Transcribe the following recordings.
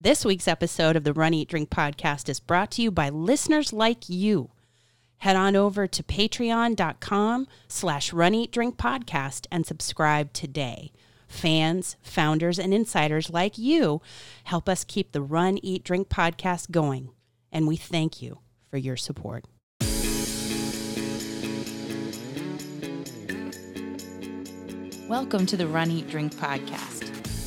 This week's episode of the Run, Eat, Drink podcast is brought to you by listeners like you. Head on over to patreon.com/RunEatDrinkPodcast and subscribe today. Fans, founders, and insiders like you help us keep the Run, Eat, Drink podcast going, and we thank you for your support. Welcome to the Run, Eat, Drink podcast.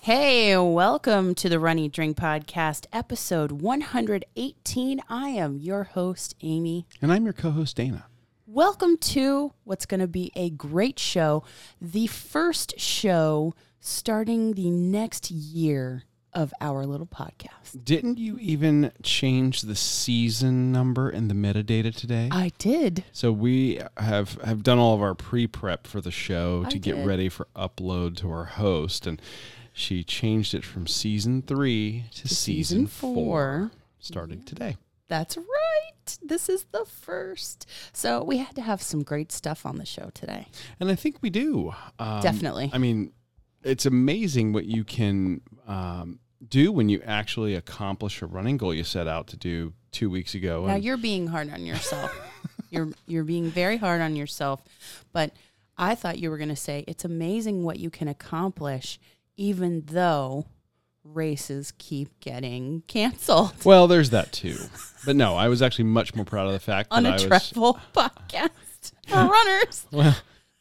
Hey, welcome to the Run, Eat, Drink podcast, episode 118. I am your host, Amy. And I'm your co-host, Dana. Welcome to what's going to be a great show, the first show starting the next year of our little podcast. Didn't you even change the season number in the metadata today? I did. So we have done all of our pre-prep for the show to get ready for upload to our host, and she changed it from season 3 to season four, starting today. That's right. This is the first. So we had to have some great stuff on the show today. And I think we do. Definitely. I mean, it's amazing what you can do when you actually accomplish a running goal you set out to do 2 weeks ago. Now, you're being hard on yourself. You're being very hard on yourself. But I thought you were going to say, it's amazing what you can accomplish even though races keep getting canceled. Well, there's that too. But no, I was actually much more proud of the fact that I was... On a travel podcast for runners.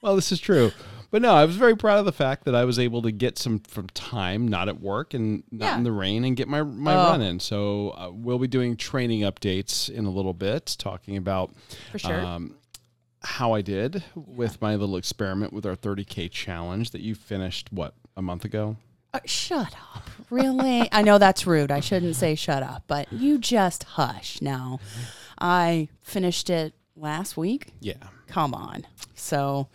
Well, this is true. But no, I was very proud of the fact that I was able to get some time, not at work and not in the rain, and get my run in. So we'll be doing training updates in a little bit, talking about... For sure. How I did with my little experiment with our 30K challenge that you finished, a month ago? Shut up. Really? I know that's rude. I shouldn't say shut up, but you just hush now. I finished it last week. Yeah. Come on. So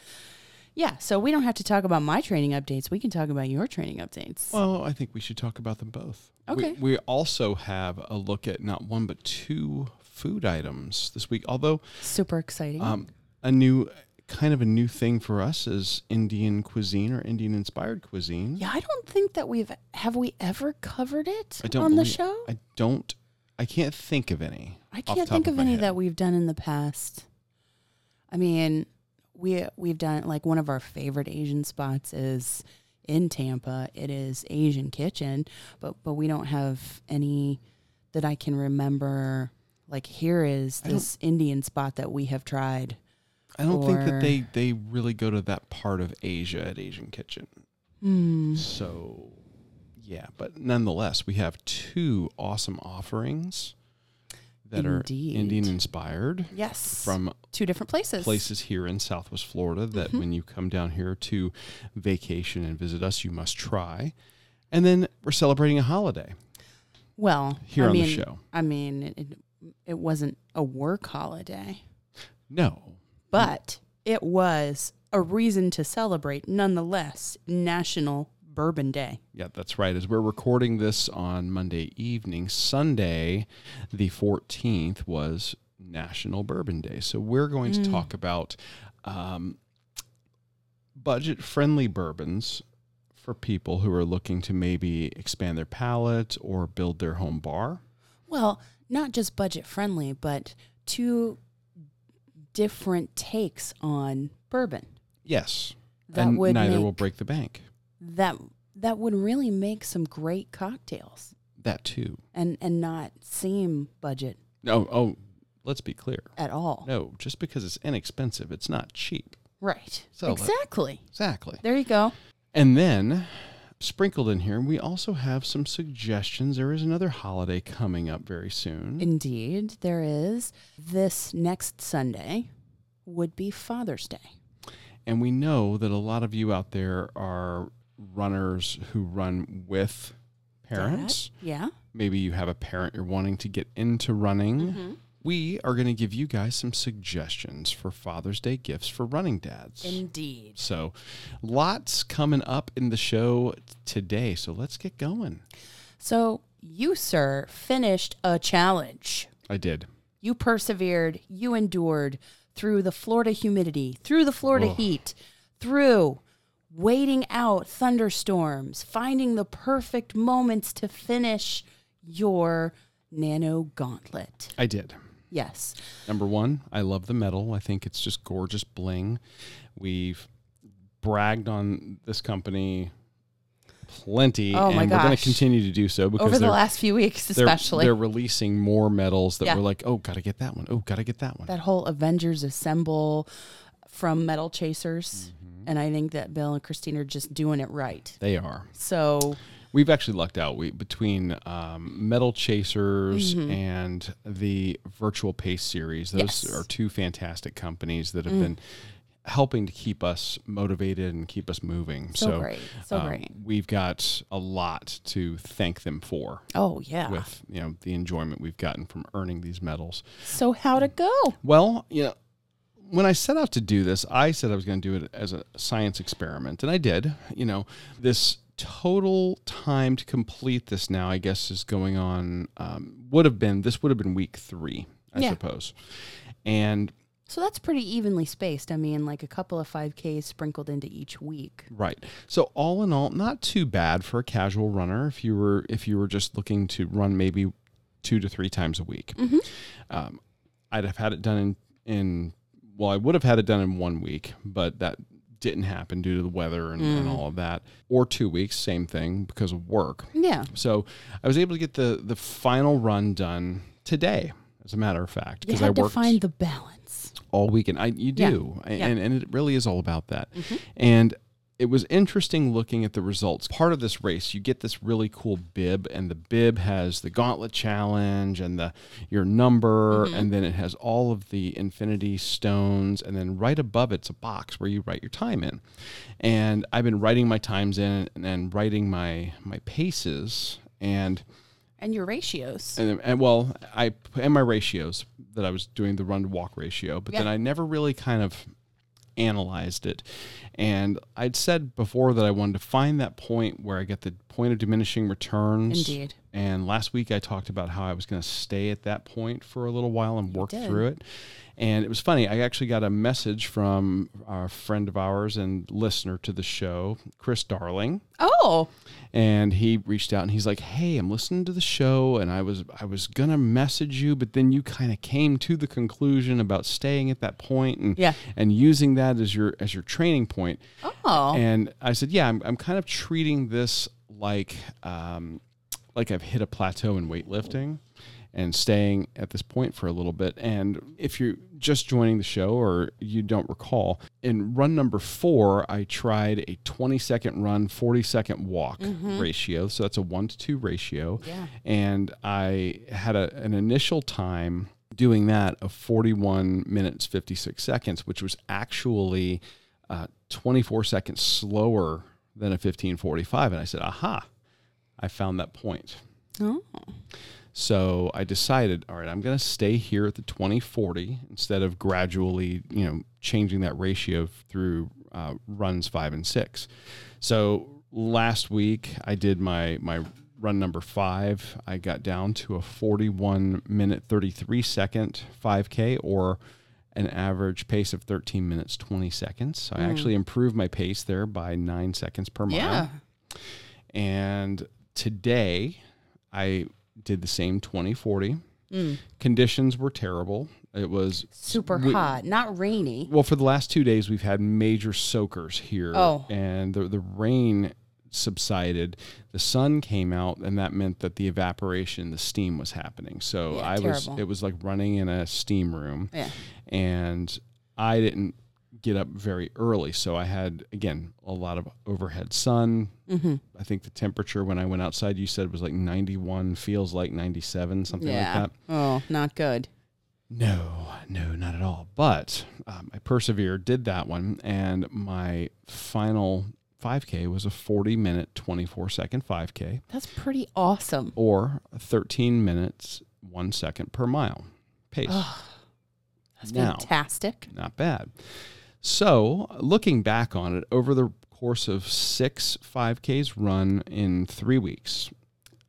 we don't have to talk about my training updates. We can talk about your training updates. Well, I think we should talk about them both. Okay. We also have a look at not one, but two food items this week, although... Super exciting. A new thing for us is Indian cuisine or Indian-inspired cuisine. Yeah, I don't think that have we ever covered it on the show? I can't think of any. I can't think of any that we've done in the past. I mean, we've done, like, one of our favorite Asian spots is in Tampa. It is Asian Kitchen, but we don't have any that I can remember. Like, here is this Indian spot that we have tried. I don't think that they really go to that part of Asia at Asian Kitchen. Mm. So, yeah. But nonetheless, we have two awesome offerings that are Indian-inspired. Yes. From two different places. Places here in Southwest Florida that when you come down here to vacation and visit us, you must try. And then we're celebrating a holiday. Well, the show. I mean, it wasn't a work holiday. No. But it was a reason to celebrate, nonetheless, National Bourbon Day. Yeah, that's right. As we're recording this on Monday evening, Sunday the 14th was National Bourbon Day. So we're going to talk about budget-friendly bourbons for people who are looking to maybe expand their palate or build their home bar. Well, not just budget-friendly, but to... different takes on bourbon. Yes. Neither will break the bank. That would really make some great cocktails. That too. And not seem budget. No, let's be clear. At all. No, just because it's inexpensive, it's not cheap. Right. So exactly. There you go. And then sprinkled in here, we also have some suggestions. There is another holiday coming up very soon. Indeed, there is. This next Sunday would be Father's Day. And we know that a lot of you out there are runners who run with parents. Dad, yeah. Maybe you have a parent you're wanting to get into running. Mm-hmm. we are going to give you guys some suggestions for Father's Day gifts for running dads. Indeed. So lots coming up in the show today. So let's get going. So you, sir, finished a challenge. I did. You persevered. You endured through the Florida humidity, through the Florida heat, through waiting out thunderstorms, finding the perfect moments to finish your Nano Gauntlet. I did. Yes. Number one, I love the metal. I think it's just gorgeous bling. We've bragged on this company plenty, and we're going to continue to do so because over the last few weeks, especially they're releasing more medals that we're like, oh, gotta get that one. Oh, gotta get that one. That whole Avengers Assemble from Metal Chasers, and I think that Bill and Christine are just doing it right. They are. So we've actually lucked out. We between Metal Chasers and the Virtual Pace Series. Those are two fantastic companies that have been helping to keep us motivated and keep us moving. So great. We've got a lot to thank them for. Oh, yeah. With, you know, the enjoyment we've gotten from earning these medals. So how'd it go? Well, you know, when I set out to do this, I said I was going to do it as a science experiment, and I did. You know, this total time to complete this now, I guess, is going on, would have been week 3, I suppose. And so that's pretty evenly spaced. I mean, like a couple of 5Ks sprinkled into each week. Right. So all in all, not too bad for a casual runner if you were just looking to run maybe 2 to 3 times a week. Mm-hmm. I'd have had it done I would have had it done in 1 week, but that didn't happen due to the weather and all of that, or 2 weeks, same thing because of work. Yeah. So I was able to get the final run done today, as a matter of fact, because I worked to find the balance all weekend. And it really is all about that. Mm-hmm. And it was interesting looking at the results. Part of this race, you get this really cool bib, and the bib has the gauntlet challenge and your number, and then it has all of the infinity stones, and then right above it's a box where you write your time in. And I've been writing my times in and then writing my paces and your ratios. And my ratios that I was doing the run-to-walk ratio, but then I never really kind of analyzed it. And I'd said before that I wanted to find that point where I get the point of diminishing returns. Indeed. And last week I talked about how I was going to stay at that point for a little while and work through it. And it was funny. I actually got a message from a friend of ours and listener to the show, Chris Darling. Oh. And he reached out and he's like, hey, I'm listening to the show and I was going to message you, but then you kind of came to the conclusion about staying at that point and using that as your training point. Oh. And I said, yeah, I'm kind of treating this like I've hit a plateau in weightlifting and staying at this point for a little bit. And if you're just joining the show or you don't recall, in run number 4, I tried a 20-second run, 40-second walk ratio. So that's a 1-2 ratio. Yeah. And I had an initial time doing that of 41 minutes, 56 seconds, which was actually 24 seconds slower than a 15:45. And I said, aha, I found that point. Oh. So I decided, all right, I'm going to stay here at the 20:40 instead of gradually, you know, changing that ratio through runs 5 and 6. So last week I did my run number 5. I got down to a 41 minute 33 second 5K, or an average pace of 13 minutes 20 seconds. So I actually improved my pace there by 9 seconds per mile. Yeah. And today I did the same 20:40. Conditions were terrible. It was super hot, not rainy. Well, for the last 2 days, we've had major soakers here. Oh. And the rain subsided, the sun came out, and that meant that the evaporation, the steam was happening. So it was like running in a steam room. Yeah. And I didn't get up very early. So I had, again, a lot of overhead sun. Mm-hmm. I think the temperature when I went outside, you said it was like 91, feels like 97, something like that. Oh, not good. No, not at all. But I persevered, did that one. And my final 5K was a 40 minute, 24 second 5K. That's pretty awesome. Or 13 minutes, 1 second per mile. pace. Oh, that's fantastic. Not bad. So looking back on it, over the course of six 5Ks run in 3 weeks,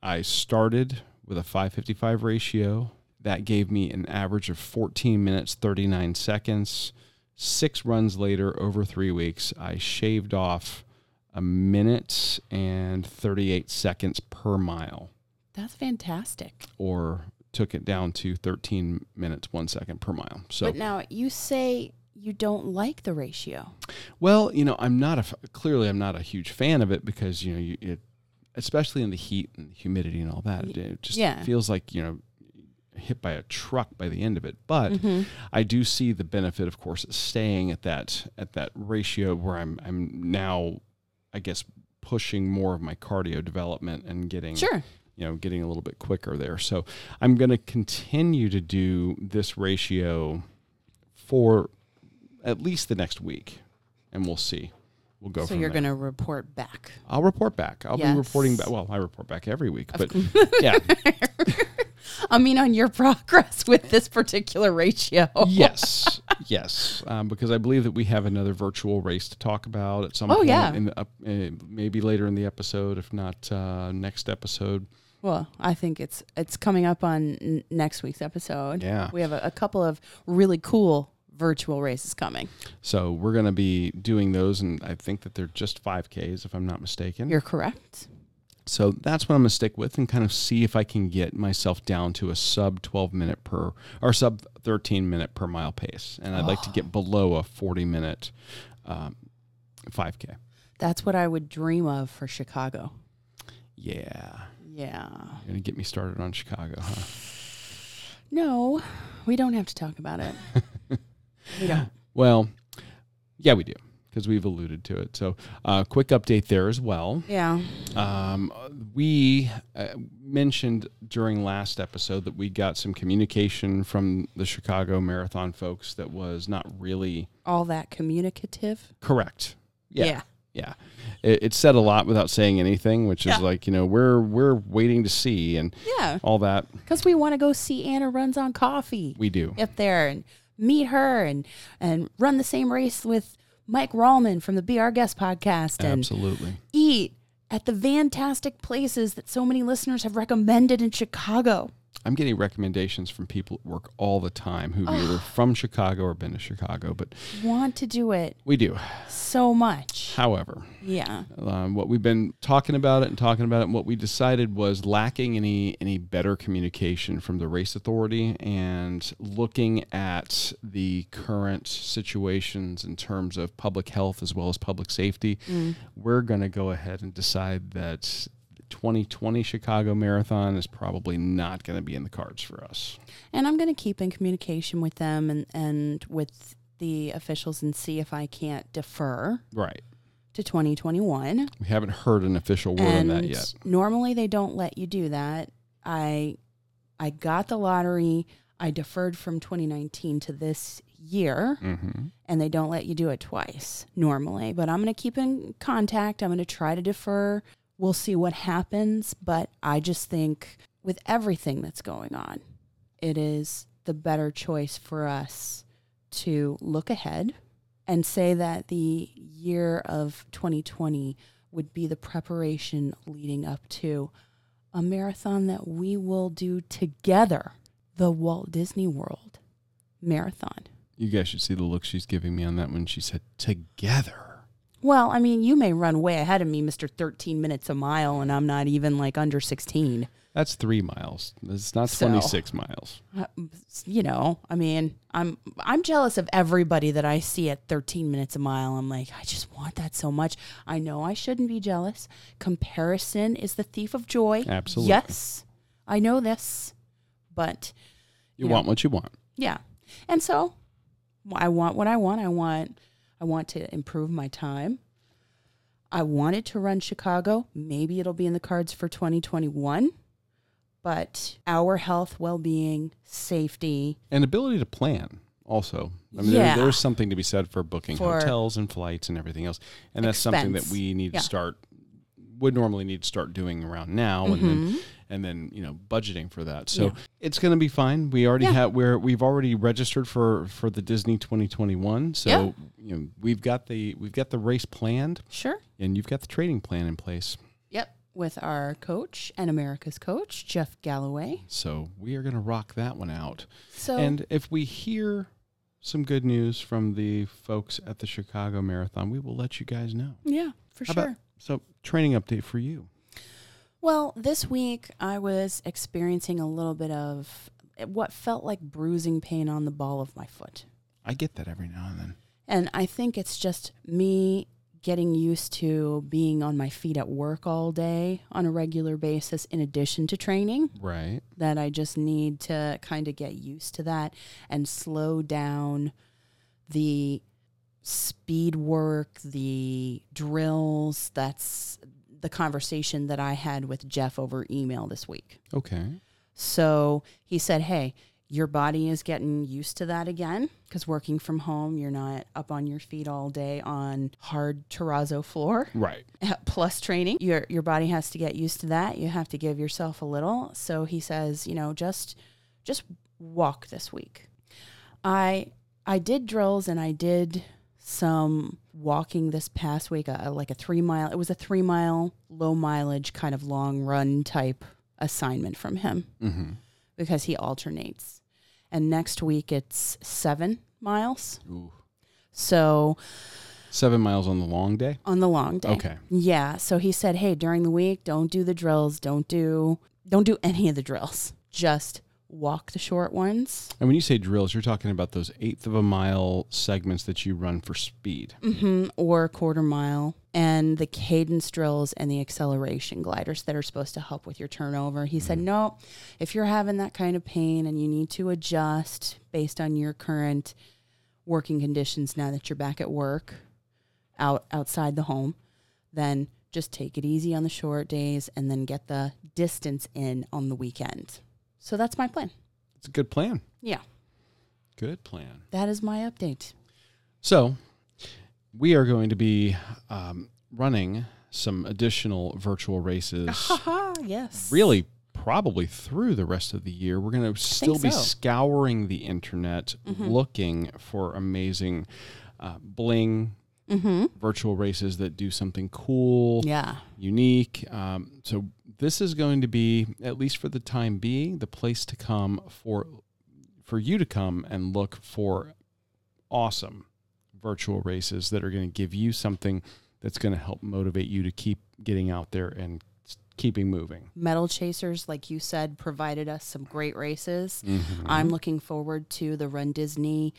I started with a 5:55 ratio. That gave me an average of 14 minutes, 39 seconds. 6 runs later, over 3 weeks, I shaved off a minute and 38 seconds per mile. That's fantastic. Or took it down to 13 minutes, 1 second per mile. So, but now you say you don't like the ratio. Well, you know, I'm not a huge fan of it because, you know, especially in the heat and humidity and all that, it just feels like, you know, hit by a truck by the end of it. But I do see the benefit, of course, of staying at that ratio where I'm now, I guess, pushing more of my cardio development and getting a little bit quicker there. So I'm going to continue to do this ratio for at least the next week, and we'll see. We'll go. So you're going to report back. I'll report back. I'll be reporting back. Well, I report back every week, but yeah. I mean, on your progress with this particular ratio. Yes. Because I believe that we have another virtual race to talk about at some point. Yeah. Maybe later in the episode, if not next episode. Well, I think it's coming up on next week's episode. Yeah. We have a couple of really cool virtual races coming. So we're going to be doing those, and I think that they're just 5Ks, if I'm not mistaken. You're correct. So that's what I'm going to stick with and kind of see if I can get myself down to a sub 12 minute per or sub 13 minute per mile pace. And I'd like to get below a 40 minute 5K. That's what I would dream of for Chicago. Yeah. Yeah. You're going to get me started on Chicago, huh? No, we don't have to talk about it. We don't. Well, yeah, we do. Because we've alluded to it. So quick update there as well. Yeah. We mentioned during last episode that we got some communication from the Chicago Marathon folks that was not really all that communicative. Correct. Yeah. It said a lot without saying anything, which is like, you know, we're waiting to see and all that. Because we want to go see Anna Runs on Coffee. We do. Up there and meet her and run the same race with Mike Rollman from the Be Our Guest podcast. And absolutely. Eat at the fantastic places that so many listeners have recommended in Chicago. I'm getting recommendations from people at work all the time who either from Chicago or been to Chicago, but want to do it. We do. So much. However, what we've been talking about it, and what we decided was lacking any better communication from the race authority and looking at the current situations in terms of public health as well as public safety. We're going to go ahead and decide that 2020 Chicago Marathon is probably not going to be in the cards for us. And I'm going to keep in communication with them and with the officials and see if I can't defer to 2021. We haven't heard an official word on that yet. Normally they don't let you do that. I got the lottery. I deferred from 2019 to this year, and they don't let you do it twice normally. But I'm going to keep in contact. I'm going to try to defer. We'll see what happens, but I just think with everything that's going on, it is the better choice for us to look ahead and say that the year of 2020 would be the preparation leading up to a marathon that we will do together, the Walt Disney World Marathon. You guys should see the look she's giving me on that when she said together. Well, I mean, you may run way ahead of me, Mr. 13 minutes a mile, and I'm not even like under 16. That's 3 miles. It's not 26 miles. You know, I mean, I'm jealous of everybody that I see at 13 minutes a mile. I'm like, I just want that so much. I know I shouldn't be jealous. Comparison is the thief of joy. Absolutely. Yes, I know this, but you want what you want. Yeah. And so I want what I want. I want to improve my time. I wanted to run Chicago. Maybe it'll be in the cards for 2021. But our health, well-being, safety. And ability to plan also. I mean, there's something to be said for booking hotels and flights and everything else. And that's something that we need to start would normally need to start doing around now, mm-hmm. and then you know, budgeting for that. So it's going to be fine. We already have we've already registered for the Disney 2021. So you know, we've got the race planned. Sure. And you've got the training plan in place. Yep, with our coach and America's coach, Jeff Galloway. So we are going to rock that one out. So, and if we hear some good news from the folks at the Chicago Marathon, we will let you guys know. Yeah, for sure. So, training update for you. Well, this week I was experiencing a little bit of what felt like bruising pain on the ball of my foot. I get that every now and then. And I think it's just me getting used to being on my feet at work all day on a regular basis in addition to training. Right. That I just need to kind of get used to that and slow down the speed work, the drills. That's the conversation that I had with Jeff over email this week. Okay. So he said, hey, your body is getting used to that again, because working from home, you're not up on your feet all day on hard terrazzo floor. Right. Plus training. Your body has to get used to that. You have to give yourself a little. So he says, you know, just walk this week. I did drills and I did some walking this past week, like a 3 mile. It was a 3 mile, low mileage kind of long run type assignment from him. Mm-hmm. Because he alternates. And next week it's 7 miles. Ooh. So 7 miles on the long day? On the long day. Okay. Yeah. So he said, hey, during the week, don't do the drills. Don't do any of the drills. Just walk the short ones. And when you say drills, you're talking about those eighth of a mile segments that you run for speed. Mm-hmm. Or quarter mile. And the cadence drills and the acceleration gliders that are supposed to help with your turnover. He said, no, if you're having that kind of pain and you need to adjust based on your current working conditions now that you're back at work outside the home, then just take it easy on the short days and then get the distance in on the weekend. So that's my plan. It's a good plan. Yeah. Good plan. That is my update. So we are going to be running some additional virtual races. Yes. Really, probably through the rest of the year. We're going to still be scouring the internet, looking for amazing bling virtual races that do something cool, unique. So this is going to be, at least for the time being, the place to come for you to come and look for awesome virtual races that are going to give you something that's going to help motivate you to keep getting out there and keeping moving. Metal Chasers, like you said, provided us some great races. Mm-hmm. I'm looking forward to the RunDisney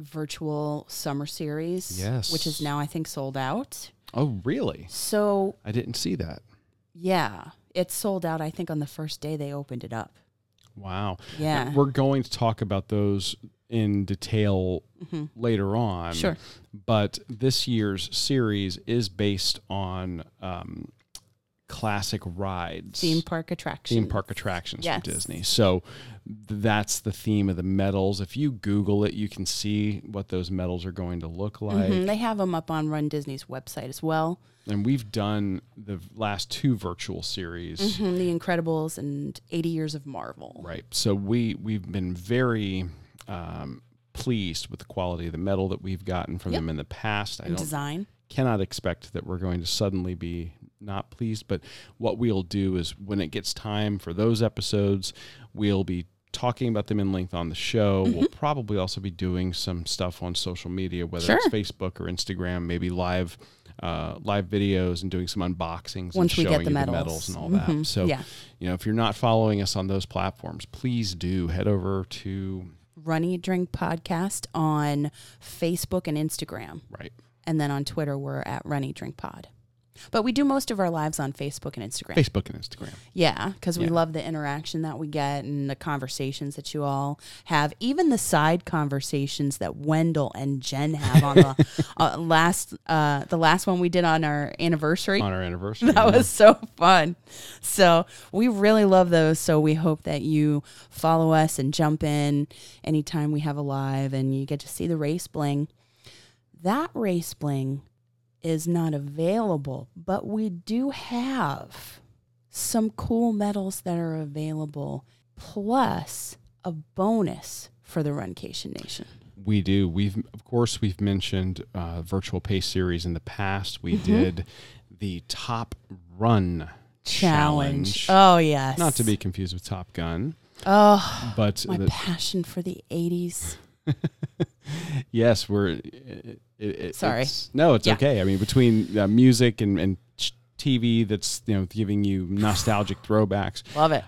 Virtual Summer Series, which is now, I think, sold out. Oh, really? So I didn't see that. Yeah, it's sold out, I think, on the first day they opened it up. Wow. Yeah. We're going to talk about those in detail later on. Sure. But this year's series is based on classic rides. Theme park attractions from Disney. So that's the theme of the medals. If you Google it, you can see what those medals are going to look like. Mm-hmm. They have them up on Run Disney's website as well. And we've done the last two virtual series. Mm-hmm, the Incredibles and 80 Years of Marvel. Right. So we've been very pleased with the quality of the metal that we've gotten from them in the past. Cannot expect that we're going to suddenly be not pleased, but what we'll do is when it gets time for those episodes, we'll be talking about them in length on the show. Mm-hmm. We'll probably also be doing some stuff on social media, whether it's Facebook or Instagram, maybe live videos and doing some unboxings once and showing you the medals and all that. So, you know, if you're not following us on those platforms, please do head over to Runny Drink Podcast on Facebook and Instagram. Right. And then on Twitter, we're at Runny Drink Pod. But we do most of our lives on Facebook and Instagram. Yeah, because we love the interaction that we get and the conversations that you all have. Even the side conversations that Wendell and Jen have on the last one we did on our anniversary. That was so fun. So we really love those. So we hope that you follow us and jump in anytime we have a live and you get to see the race bling. That race bling is not available, but we do have some cool medals that are available, plus a bonus for the Runcation Nation. We do. We've mentioned Virtual Pace Series in the past. We did the Top Run Challenge. Oh, yes. Not to be confused with Top Gun. Oh, but my passion for the 80s. Yes, sorry. It's okay. I mean, between music and TV that's, giving you nostalgic throwbacks. Love it.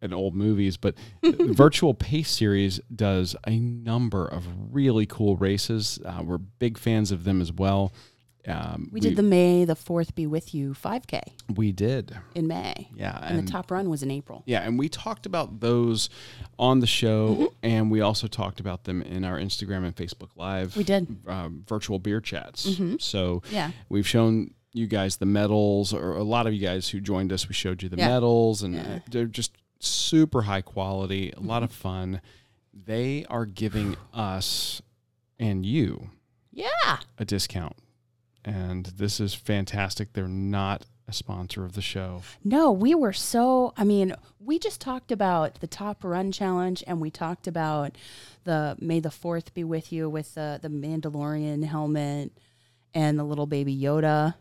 And old movies, but Virtual Pace Series does a number of really cool races. We're big fans of them as well. We did the May the 4th Be With You 5K. We did. In May. Yeah. And the Top Run was in April. Yeah, and we talked about those on the show, and we also talked about them in our Instagram and Facebook Live. We did. Virtual beer chats. So we've shown you guys the medals, or a lot of you guys who joined us, we showed you the medals, and they're just super high quality, a lot of fun. They are giving us and you a discount. And this is fantastic. They're not a sponsor of the show. No, we just talked about the Top Run Challenge, and we talked about the May the 4th Be With You with the Mandalorian helmet and the little baby Yoda.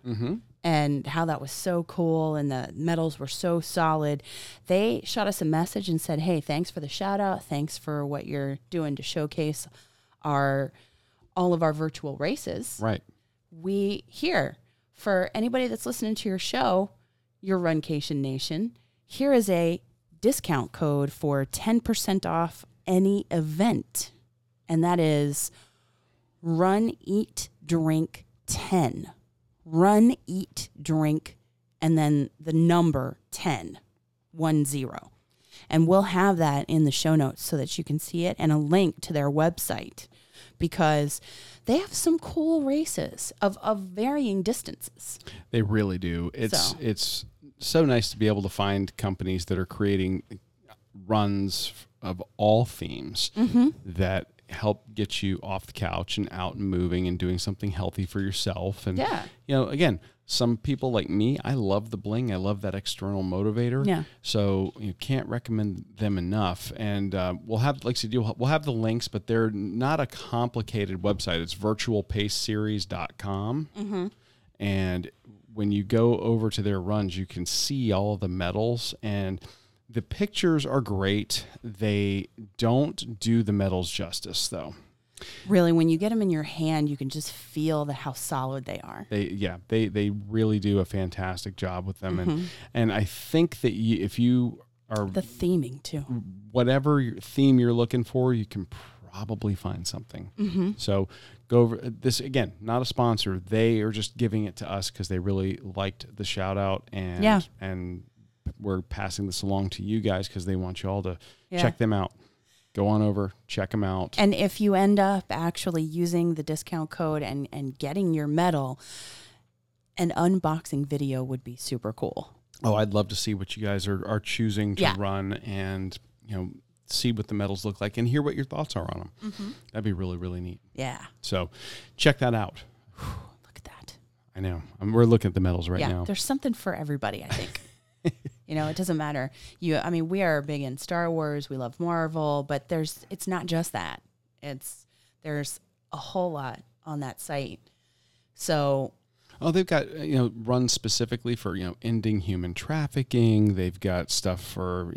And how that was so cool, and the medals were so solid. They shot us a message and said, hey, thanks for the shout out. Thanks for what you're doing to showcase all of our virtual races. Right. We here, for anybody that's listening to your show, your Runcation Nation, here is a discount code for 10% off any event. And that is RUNEATDRINK10. Run, eat, drink, and then the number 10, 10. And we'll have that in the show notes so that you can see it, and a link to their website, because they have some cool races of varying distances. They really do. It's so nice to be able to find companies that are creating runs of all themes that help get you off the couch and out and moving and doing something healthy for yourself. And, again, some people like me, I love the bling. I love that external motivator. Yeah. So you can't recommend them enough. And we'll have the links, but they're not a complicated website. It's virtualpaceseries.com. And when you go over to their runs, you can see all of the medals, and the pictures are great. They don't do the medals justice, though. Really, when you get them in your hand, you can just feel how solid they are. They really do a fantastic job with them, and I think that if you are the theming too, whatever theme you're looking for, you can probably find something. So go over this again. Not a sponsor. They are just giving it to us because they really liked the shout out and. We're passing this along to you guys because they want you all to check them out. Go on over, check them out. And if you end up actually using the discount code and getting your medal, an unboxing video would be super cool. Oh, I'd love to see what you guys are choosing to run, and see what the medals look like and hear what your thoughts are on them. That'd be really, really neat. Yeah. So check that out. Whew, look at that. I know. We're looking at the medals right now. There's something for everybody, I think. It doesn't matter. We are big in Star Wars. We love Marvel, but it's not just that. There's a whole lot on that site. So, they've got runs specifically for ending human trafficking. They've got stuff for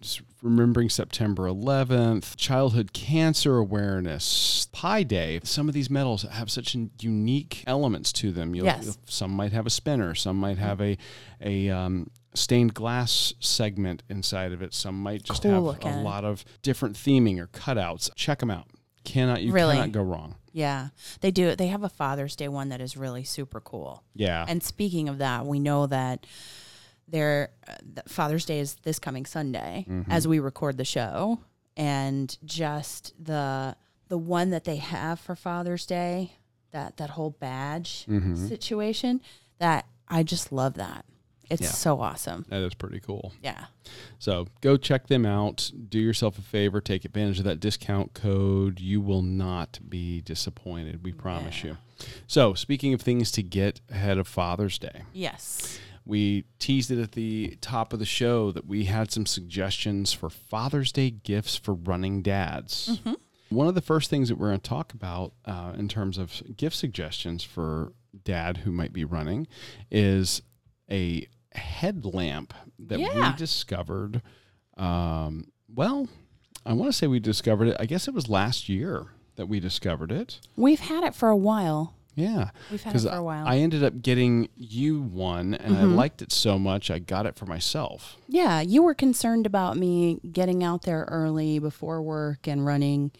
just remembering September 11th, childhood cancer awareness, Pi Day. Some of these medals have such unique elements to them. Some might have a spinner. Some might have a stained glass segment inside of it. Some might just have a lot of different theming or cutouts. Check them out. Cannot go wrong. Yeah, they do. They have a Father's Day one that is really super cool. Yeah. And speaking of that, we know that their Father's Day is this coming Sunday as we record the show, and just the one that they have for Father's Day, that whole badge situation, that I just love that. It's so awesome. That is pretty cool. Yeah. So go check them out. Do yourself a favor. Take advantage of that discount code. You will not be disappointed. We promise you. So speaking of things to get ahead of Father's Day. Yes. We teased it at the top of the show that we had some suggestions for Father's Day gifts for running dads. Mm-hmm. One of the first things that we're going to talk about in terms of gift suggestions for dad who might be running is a headlamp that we discovered. Well, I want to say we discovered it. I guess it was last year that we discovered it. We've had it for a while. Yeah. We've had it for a while. I ended up getting you one, and I liked it so much, I got it for myself. Yeah. You were concerned about me getting out there early before work and running.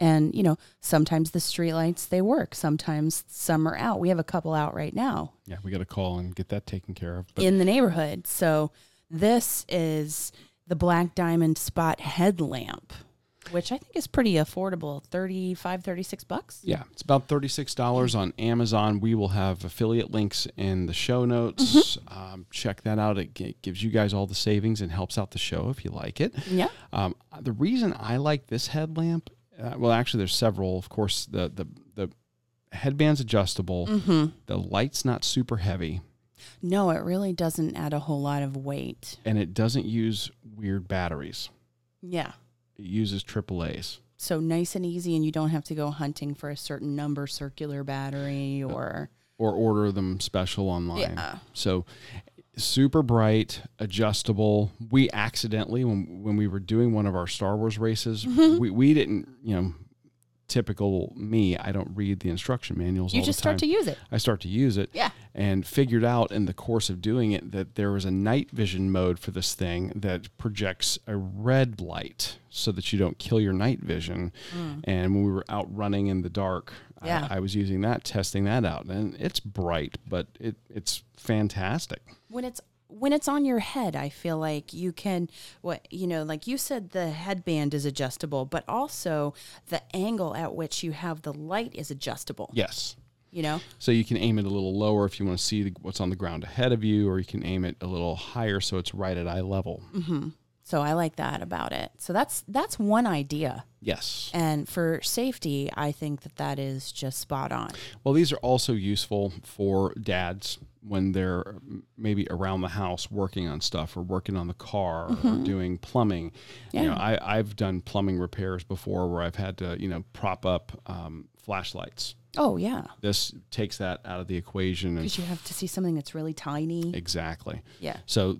And, you know, sometimes the streetlights, they work. Sometimes some are out. We have a couple out right now. Yeah. We got to call and get that taken care of. But in the neighborhood. So this is the Black Diamond Spot Headlamp, which I think is pretty affordable, $36. Yeah, it's about $36 on Amazon. We will have affiliate links in the show notes. Mm-hmm. Check that out. It gives you guys all the savings and helps out the show if you like it. Yeah. The reason I like this headlamp, well, actually, there's several. Of course, the headband's adjustable. Mm-hmm. The light's not super heavy. No, it really doesn't add a whole lot of weight. And it doesn't use weird batteries. Yeah. It uses AAAs. So nice and easy, and you don't have to go hunting for a certain number circular battery or order them special online. Yeah. So super bright, adjustable. We accidentally, when we were doing one of our Star Wars races, we didn't, you know, typical me, I don't read the instruction manuals all the time. You just start to use it. I start to use it. Yeah. And figured out in the course of doing it that there was a night vision mode for this thing that projects a red light so that you don't kill your night vision. Mm. And when we were out running in the dark, I was using that, testing that out. And it's bright, but it's fantastic. When it's on your head, I feel like you can, like you said, the headband is adjustable, but also the angle at which you have the light is adjustable. Yes. So you can aim it a little lower if you want to see what's on the ground ahead of you, or you can aim it a little higher so it's right at eye level. Mm-hmm. So I like that about it. So that's one idea. Yes. And for safety, I think that is just spot on. Well, these are also useful for dads when they're maybe around the house working on stuff or working on the car or doing plumbing. Yeah. You know, I've done plumbing repairs before where I've had to, prop up flashlights. Oh, yeah. This takes that out of the equation. Because you have to see something that's really tiny. Exactly. Yeah. So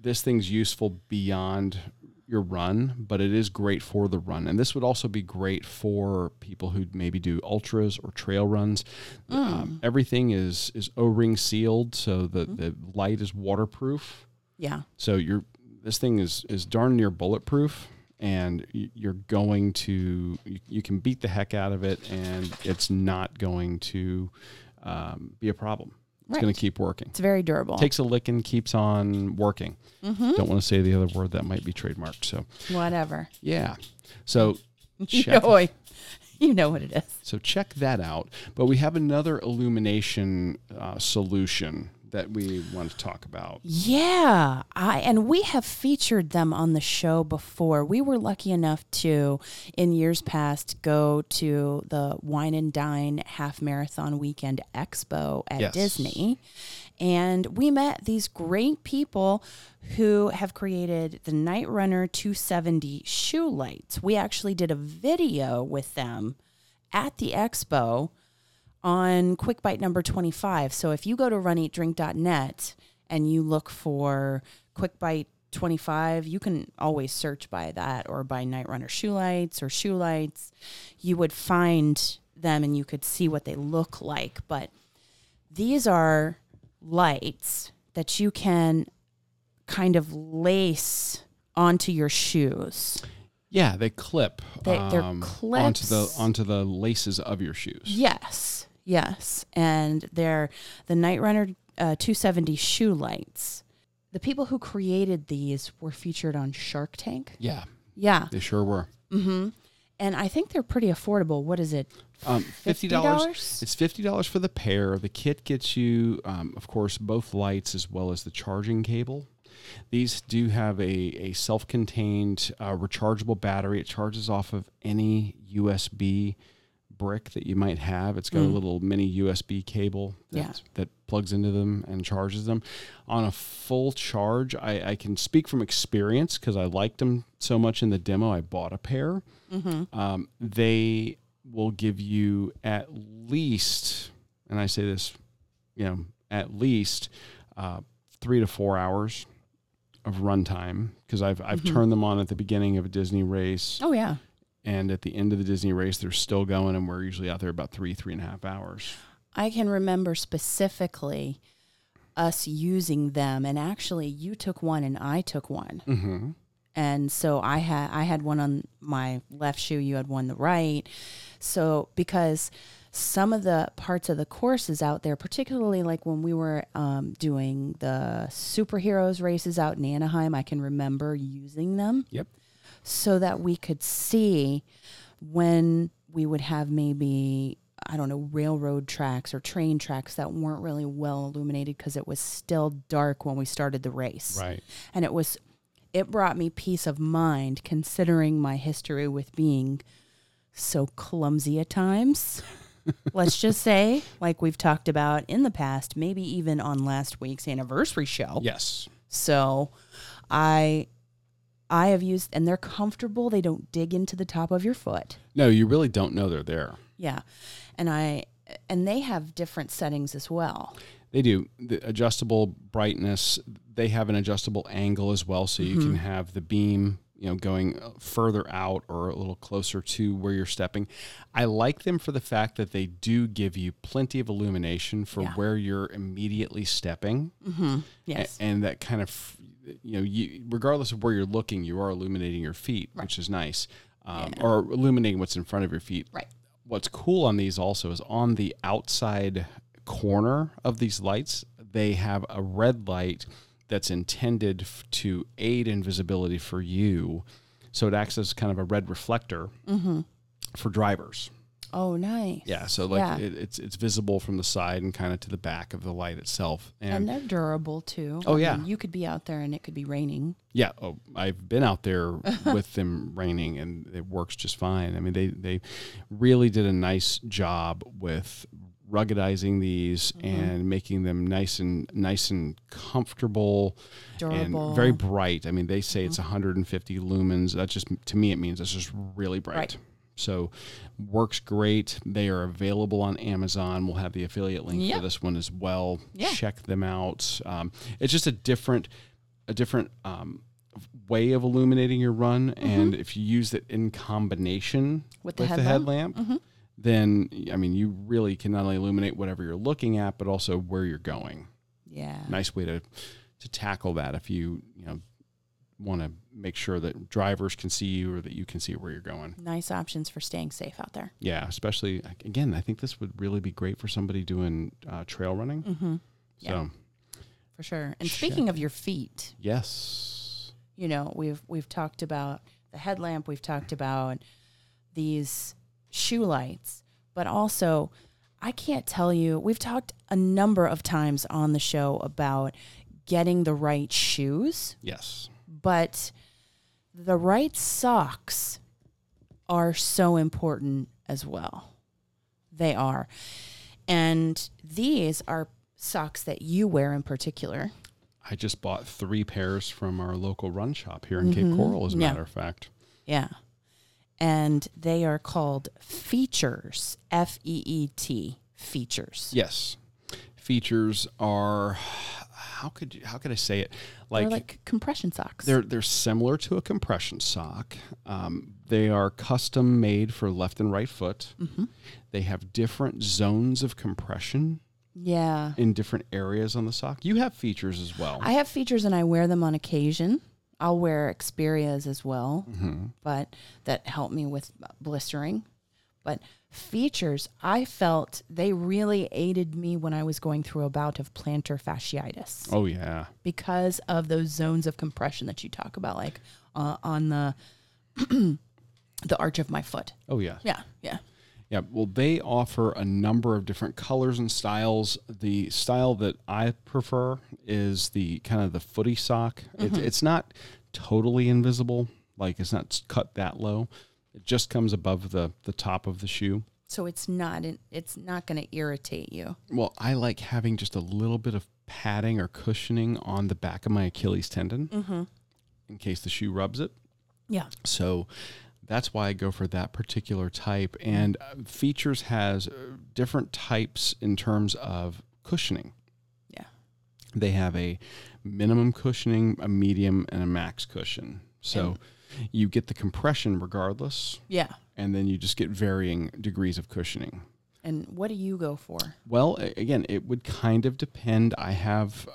this thing's useful beyond your run, but it is great for the run. And this would also be great for people who maybe do ultras or trail runs. Everything is O-ring sealed, so the light is waterproof. Yeah. So this thing is darn near bulletproof. And you can beat the heck out of it, and it's not going to be a problem. It's going to keep working. It's very durable. Takes a lick and keeps on working. Mm-hmm. Don't want to say the other word. That might be trademarked. So whatever. Yeah. So you know what it is. So check that out. But we have another illumination solution that we want to talk about. Yeah. And we have featured them on the show before. We were lucky enough to, in years past, go to the Wine and Dine Half Marathon Weekend Expo at Disney. And we met these great people who have created the Night Runner 270 Shoe Lights. We actually did a video with them at the expo on Quick Bite number 25. So if you go to RunEatDRINK10 and you look for Quick Bite 25, you can always search by that or by Night Runner Shoe Lights or Shoe Lights. You would find them and you could see what they look like. But these are lights that you can kind of lace onto your shoes. Yeah, they clip. They're clips onto the laces of your shoes. Yes. Yes. And they're the Night Runner 270 Shoe Lights. The people who created these were featured on Shark Tank. Yeah. Yeah. They sure were. Mm-hmm. And I think they're pretty affordable. What is it? $50. It's $50 for the pair. The kit gets you, of course, both lights as well as the charging cable. These do have a self-contained rechargeable battery. It charges off of any USB brick that you might have. It's got a little mini USB cable that plugs into them and charges them. On a full charge, I can speak from experience because I liked them so much in the demo, I bought a pair. Mm-hmm. They will give you at least, and I say this, at least 3 to 4 hours of runtime, because I've turned them on at the beginning of a Disney race. Oh, yeah. And at the end of the Disney race, they're still going, and we're usually out there about 3.5 hours. I can remember specifically us using them, and actually you took one and I took one. Mm-hmm. And so I had one on my left shoe, you had one on the right. So because some of the parts of the courses out there, particularly like when we were doing the superheroes races out in Anaheim, I can remember using them. Yep. So that we could see when we would have maybe, I don't know, railroad tracks or train tracks that weren't really well illuminated because it was still dark when we started the race. Right. And it brought me peace of mind considering my history with being so clumsy at times. Let's just say, like we've talked about in the past, maybe even on last week's anniversary show. Yes. So I have used, and they're comfortable. They don't dig into the top of your foot. No, you really don't know they're there. Yeah. And they have different settings as well. They do. The adjustable brightness, they have an adjustable angle as well. So you can have the beam, going further out or a little closer to where you're stepping. I like them for the fact that they do give you plenty of illumination for where you're immediately stepping. Mm-hmm. Yes. And that kind of, regardless of where you're looking, you are illuminating your feet, right, which is nice, or illuminating what's in front of your feet. Right. What's cool on these also is on the outside corner of these lights, they have a red light that's intended to aid in visibility for you. So it acts as kind of a red reflector for drivers. Oh, nice. Yeah. So it's visible from the side and kind of to the back of the light itself. And they're durable too. Oh, yeah. I mean, you could be out there and it could be raining. Yeah. Oh, I've been out there with them raining and it works just fine. I mean, they really did a nice job with ruggedizing these and making them nice and comfortable, durable, and very bright. I mean, they say it's 150 lumens. That's just, to me, it means it's just really bright. Right. So works great. They are available on Amazon. We'll have the affiliate link for this one as well. Yeah. Check them out. It's just a different way of illuminating your run. And if you use it in combination with the headlamp, then, I mean, you really can not only illuminate whatever you're looking at, but also where you're going. Yeah. Nice way to tackle that if you, want to make sure that drivers can see you or that you can see where you're going. Nice options for staying safe out there. Yeah, especially, again, I think this would really be great for somebody doing trail running. Mm-hmm. Yeah. So, for sure. And speaking of your feet. Yes. We've talked about the headlamp. We've talked about these shoe lights, but also I can't tell you, we've talked a number of times on the show about getting the right shoes. Yes. But the right socks are so important as well. They are. And these are socks that you wear in particular. I just bought 3 pairs from our local run shop here in Cape Coral, as a matter of fact. Yeah. And they are called Feetures, F-E-E-T, Feetures. Yes. Feetures are... How could I say it? They're like compression socks. They're similar to a compression sock. They are custom made for left and right foot. Mm-hmm. They have different zones of compression. Yeah. In different areas on the sock. You have Feetures as well. I have Feetures and I wear them on occasion. I'll wear Xperias as well, but that helped me with blistering. But Feetures, I felt they really aided me when I was going through a bout of plantar fasciitis. Oh, yeah. Because of those zones of compression that you talk about, like on the the arch of my foot. Oh, yeah. Yeah, yeah. Yeah, well, they offer a number of different colors and styles. The style that I prefer is the kind of the footy sock. Mm-hmm. It's not totally invisible. Like, it's not cut that low. It just comes above the top of the shoe. So it's not going to irritate you. Well, I like having just a little bit of padding or cushioning on the back of my Achilles tendon mm-hmm. in case the shoe rubs it. Yeah. So that's why I go for that particular type. And Feetures has different types in terms of cushioning. Yeah. They have a minimum cushioning, a medium, and a max cushion. So you get the compression regardless. Yeah. And then you just get varying degrees of cushioning. And what do you go for? Well, again, it would kind of depend. I have,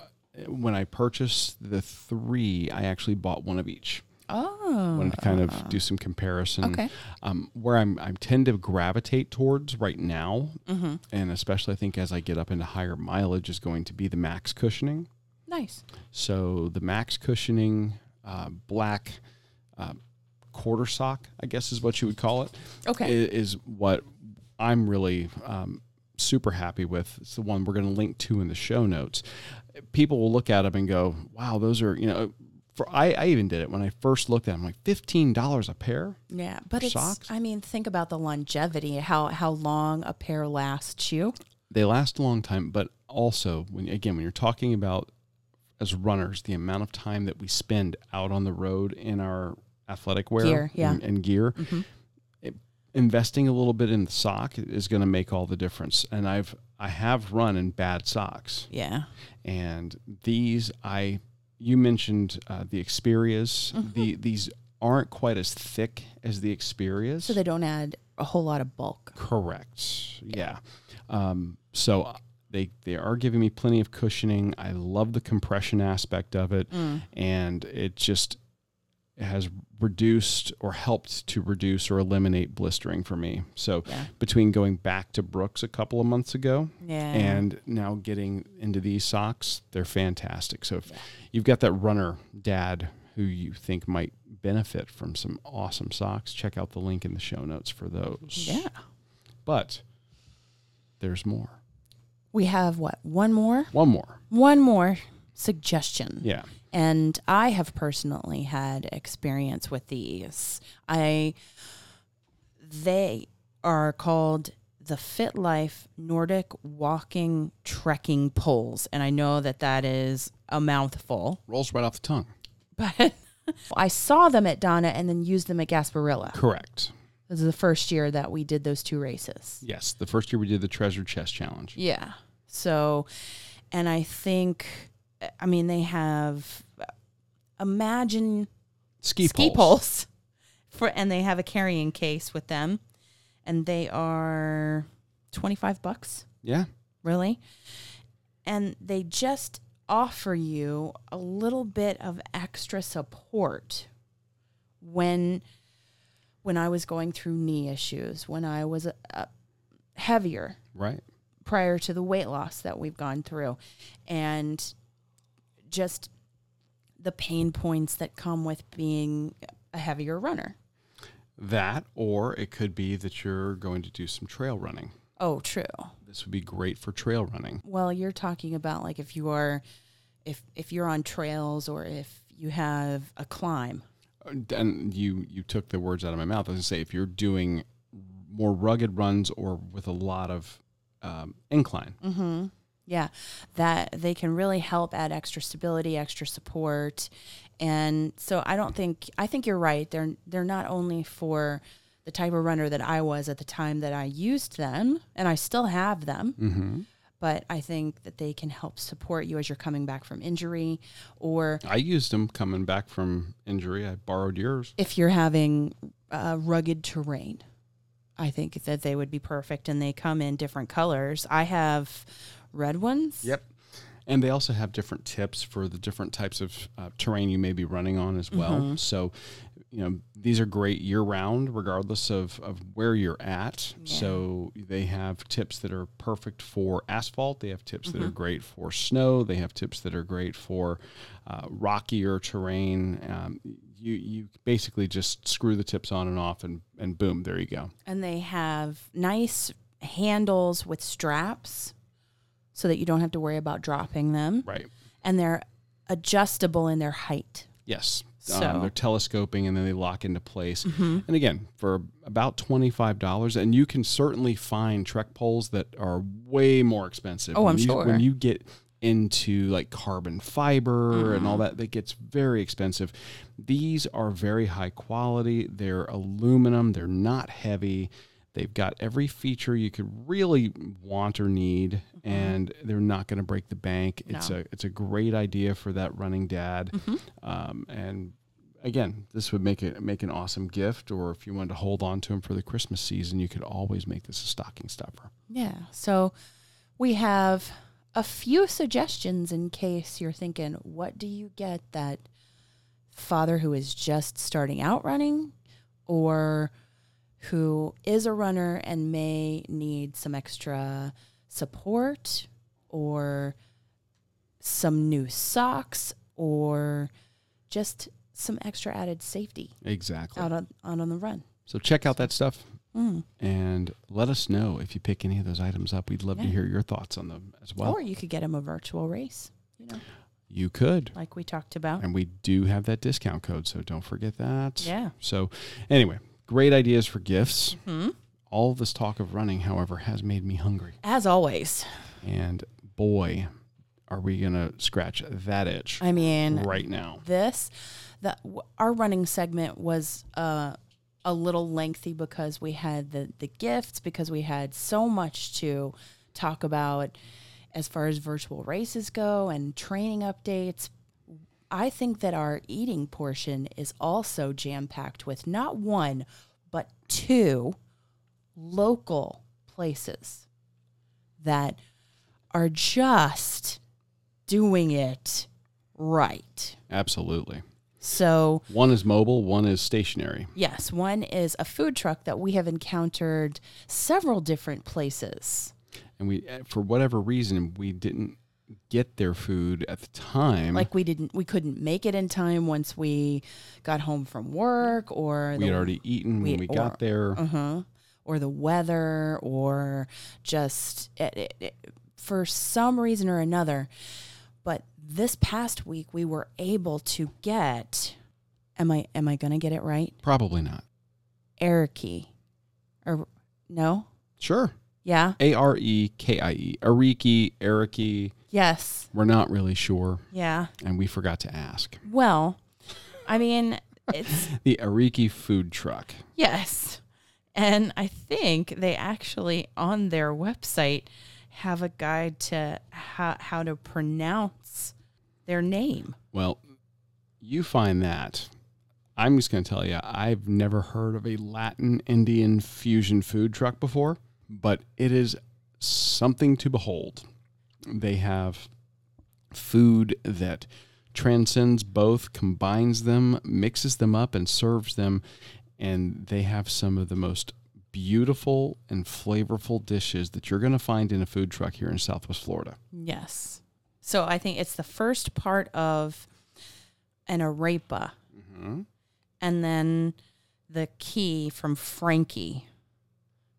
when I purchased the three, I actually bought one of each. Oh. Wanted to kind of do some comparison. Okay. Where I tend to gravitate towards right now, mm-hmm. and especially I think as I get up into higher mileage, is going to be the max cushioning. Nice. So the max cushioning black quarter sock, I guess is what you would call it. Okay. Is what I'm really super happy with. It's the one we're going to link to in the show notes. People will look at them and go, wow, those are, you know, I even did it when I first looked at them, like $15 a pair. Yeah, but it's socks. I mean, think about the longevity, how long a pair lasts you. They last a long time, but also when you're talking about as runners, the amount of time that we spend out on the road in our athletic wear and gear, mm-hmm. Investing a little bit in the sock is going to make all the difference. And I have run in bad socks. Yeah, and these You mentioned the Xperias. Mm-hmm. These aren't quite as thick as the Xperias. So they don't add a whole lot of bulk. Correct. Yeah. So they are giving me plenty of cushioning. I love the compression aspect of it. Mm. And it just has reduced or helped to reduce or eliminate blistering for me. So between going back to Brooks a couple of months ago and now getting into these socks, they're fantastic. So if you've got that runner dad who you think might benefit from some awesome socks, check out the link in the show notes for those. Yeah. But there's more. We have what? One more suggestion. Yeah. And I have personally had experience with these. They are called the FitLife Nordic Walking Trekking Poles. And I know that is a mouthful. Rolls right off the tongue. But I saw them at Donna and then used them at Gasparilla. Correct. This is the first year that we did those two races. Yes, the first year we did the Treasure Chest Challenge. Yeah. So, and I think... I mean, they have, imagine ski poles and they have a carrying case with them, and they are $25. Yeah. Really? And they just offer you a little bit of extra support. When I was going through knee issues, when I was heavier. Right. Prior to the weight loss that we've gone through, and just the pain points that come with being a heavier runner. That, or it could be that you're going to do some trail running. Oh, true. This would be great for trail running. Well, you're talking about like if you are, if you're on trails or if you have a climb. And you took the words out of my mouth. I was going to say, if you're doing more rugged runs or with a lot of incline. Mm-hmm. Yeah, that they can really help add extra stability, extra support. And so I think you're right. They're not only for the type of runner that I was at the time that I used them, and I still have them, mm-hmm. but I think that they can help support you as you're coming back from injury or... I used them coming back from injury. I borrowed yours. If you're having rugged terrain, I think that they would be perfect, and they come in different colors. I have... red ones? Yep. And they also have different tips for the different types of terrain you may be running on as well. Mm-hmm. So, you know, these are great year-round regardless of where you're at. Yeah. So they have tips that are perfect for asphalt. They have tips mm-hmm. that are great for snow. They have tips that are great for rockier terrain. you basically just screw the tips on and off, and boom, there you go. And they have nice handles with straps so that you don't have to worry about dropping them. Right. And they're adjustable in their height. Yes. So. They're telescoping, and then they lock into place. Mm-hmm. And again, for about $25, and you can certainly find Trek poles that are way more expensive. Oh, I'm sure. When you get into like carbon fiber and all that, that gets very expensive. These are very high quality. They're aluminum. They're not heavy. They've got every feature you could really want or need, and they're not going to break the bank. No. It's a great idea for that running dad. Mm-hmm. And again, this would make an awesome gift, or if you wanted to hold on to them for the Christmas season, you could always make this a stocking stuffer. Yeah. So we have a few suggestions in case you're thinking, what do you get that father who is just starting out running, or who is a runner and may need some extra support, or some new socks, or just some extra added safety. Exactly. Out on the run. So check out that stuff and let us know if you pick any of those items up. We'd love to hear your thoughts on them as well. Or you could get them a virtual race. You know? You could. Like we talked about. And we do have that discount code, so don't forget that. Yeah. So anyway, great ideas for gifts. Mm-hmm. All this talk of running, however, has made me hungry. As always. And boy, are we going to scratch that itch. I mean. Right now. Our running segment was a little lengthy because we had the gifts, because we had so much to talk about as far as virtual races go and training updates. I think that our eating portion is also jam-packed with not one, but two local places that are just doing it right. Absolutely. So one is mobile, one is stationary. Yes, one is a food truck that we have encountered several different places. And we, for whatever reason, we didn't get their food at the time. Like we couldn't make it in time once we got home from work, or we had already eaten when we got there, or the weather, or just it, for some reason or another. But this past week we were able to get, am I going to get it right? Probably not. Arekie. Or no? Sure. Yeah. Arekie. Arekie. Yes. We're not really sure. Yeah. And we forgot to ask. Well, I mean, it's... the Arekie Food Truck. Yes. And I think they actually, on their website, have a guide to how to pronounce their name. Well, you find that. I'm just going to tell you, I've never heard of a Latin Indian fusion food truck before, but it is something to behold. They have food that transcends both, combines them, mixes them up, and serves them. And they have some of the most beautiful and flavorful dishes that you're going to find in a food truck here in Southwest Florida. Yes. So I think it's the first part of an arepa. Mm-hmm. And then the key from Frankie.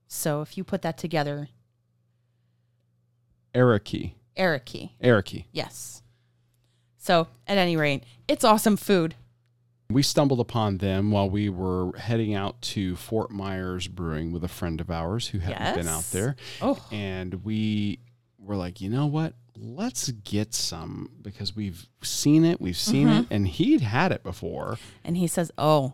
So if you put that together... Arekie. Yes. So, at any rate, it's awesome food. We stumbled upon them while we were heading out to Fort Myers Brewing with a friend of ours who hadn't been out there. Oh. And we were like, you know what? Let's get some, because we've seen it, and he'd had it before. And he says, he goes,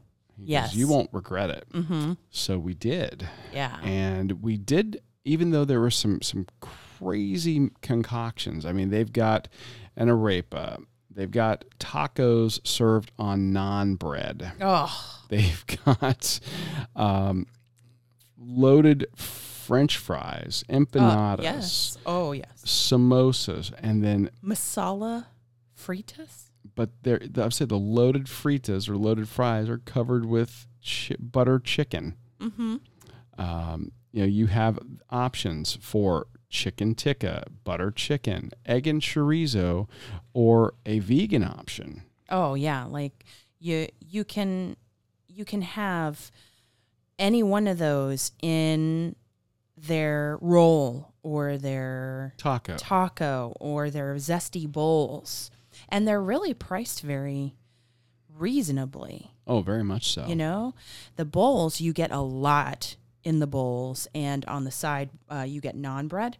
you won't regret it. Mm-hmm. So we did. Yeah. And we did, even though there were some crazy concoctions. I mean, they've got an arepa. They've got tacos served on naan bread. Oh. They've got loaded French fries, empanadas. Yes. Oh, yes. Samosas, and then... masala fritas? But I've said the loaded fritas or loaded fries are covered with butter chicken. Mm-hmm. You have options for chicken tikka, butter chicken, egg and chorizo, or a vegan option. Oh, yeah. Like You can have any one of those in their roll or their taco or their zesty bowls, and they're really priced very reasonably. Oh, very much so. You know, the bowls, you get a lot in the bowls, and on the side you get naan bread,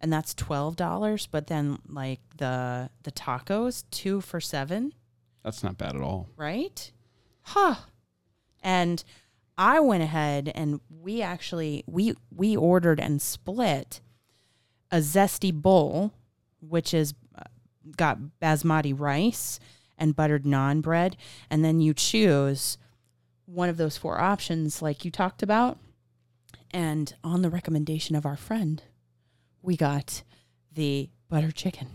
and that's $12. But then like the tacos, 2 for $7. That's not bad at all, right? Huh. And I went ahead and we actually we ordered and split a zesty bowl, which is got basmati rice and buttered naan bread, and then you choose one of those 4 options like you talked about. And on the recommendation of our friend, we got the butter chicken.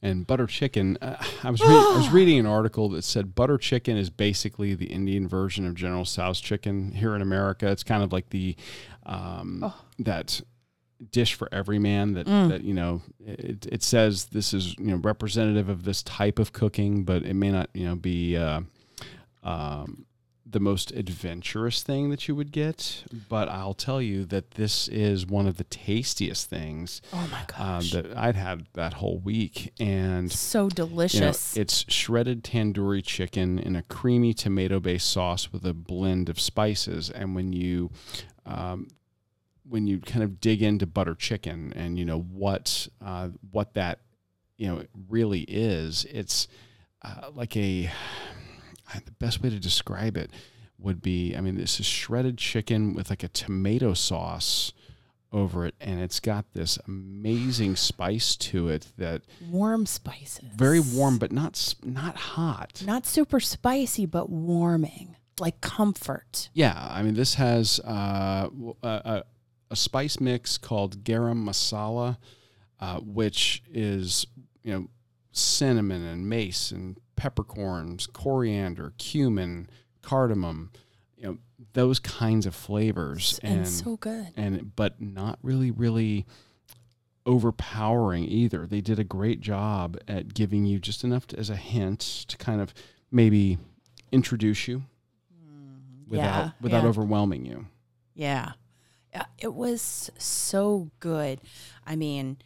And butter chicken, I was reading an article that said butter chicken is basically the Indian version of General Tso's chicken here in America. It's kind of like the that dish for every man that you know, it says this is, you know, representative of this type of cooking, but it may not, you know, be the most adventurous thing that you would get. But I'll tell you that this is one of the tastiest things. Oh my gosh. That I'd had that whole week, and so delicious. You know, it's shredded tandoori chicken in a creamy tomato-based sauce with a blend of spices. And when you kind of dig into butter chicken and you know what that, you know, really is, it's like a. The best way to describe it would be, I mean, this is shredded chicken with like a tomato sauce over it, and it's got this amazing spice to it that warm spices, very warm, but not hot, not super spicy, but warming, like comfort. Yeah, I mean, this has a spice mix called garam masala, which is, you know, cinnamon and mace and peppercorns, coriander, cumin, cardamom, you know, those kinds of flavors. And so good. But not really overpowering either. They did a great job at giving you just enough as a hint to kind of maybe introduce you without overwhelming you. Yeah. It was so good. I mean,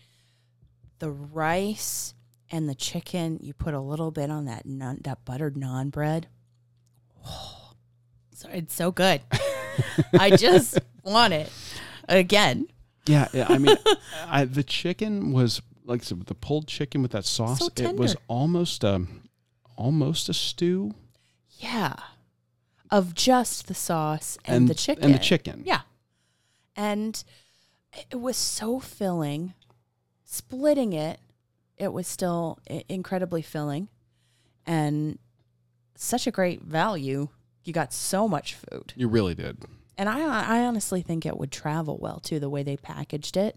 the rice and the chicken, you put a little bit on that buttered naan bread. Oh, it's so good. I just want it again. Yeah, I mean, the chicken was, like I said, the pulled chicken with that sauce. So it was almost a stew. Yeah, of just the sauce and the chicken. And the chicken. Yeah. And it was so filling. Splitting it. It was still incredibly filling and such a great value. You got so much food. You really did. And I honestly think it would travel well, too, the way they packaged it.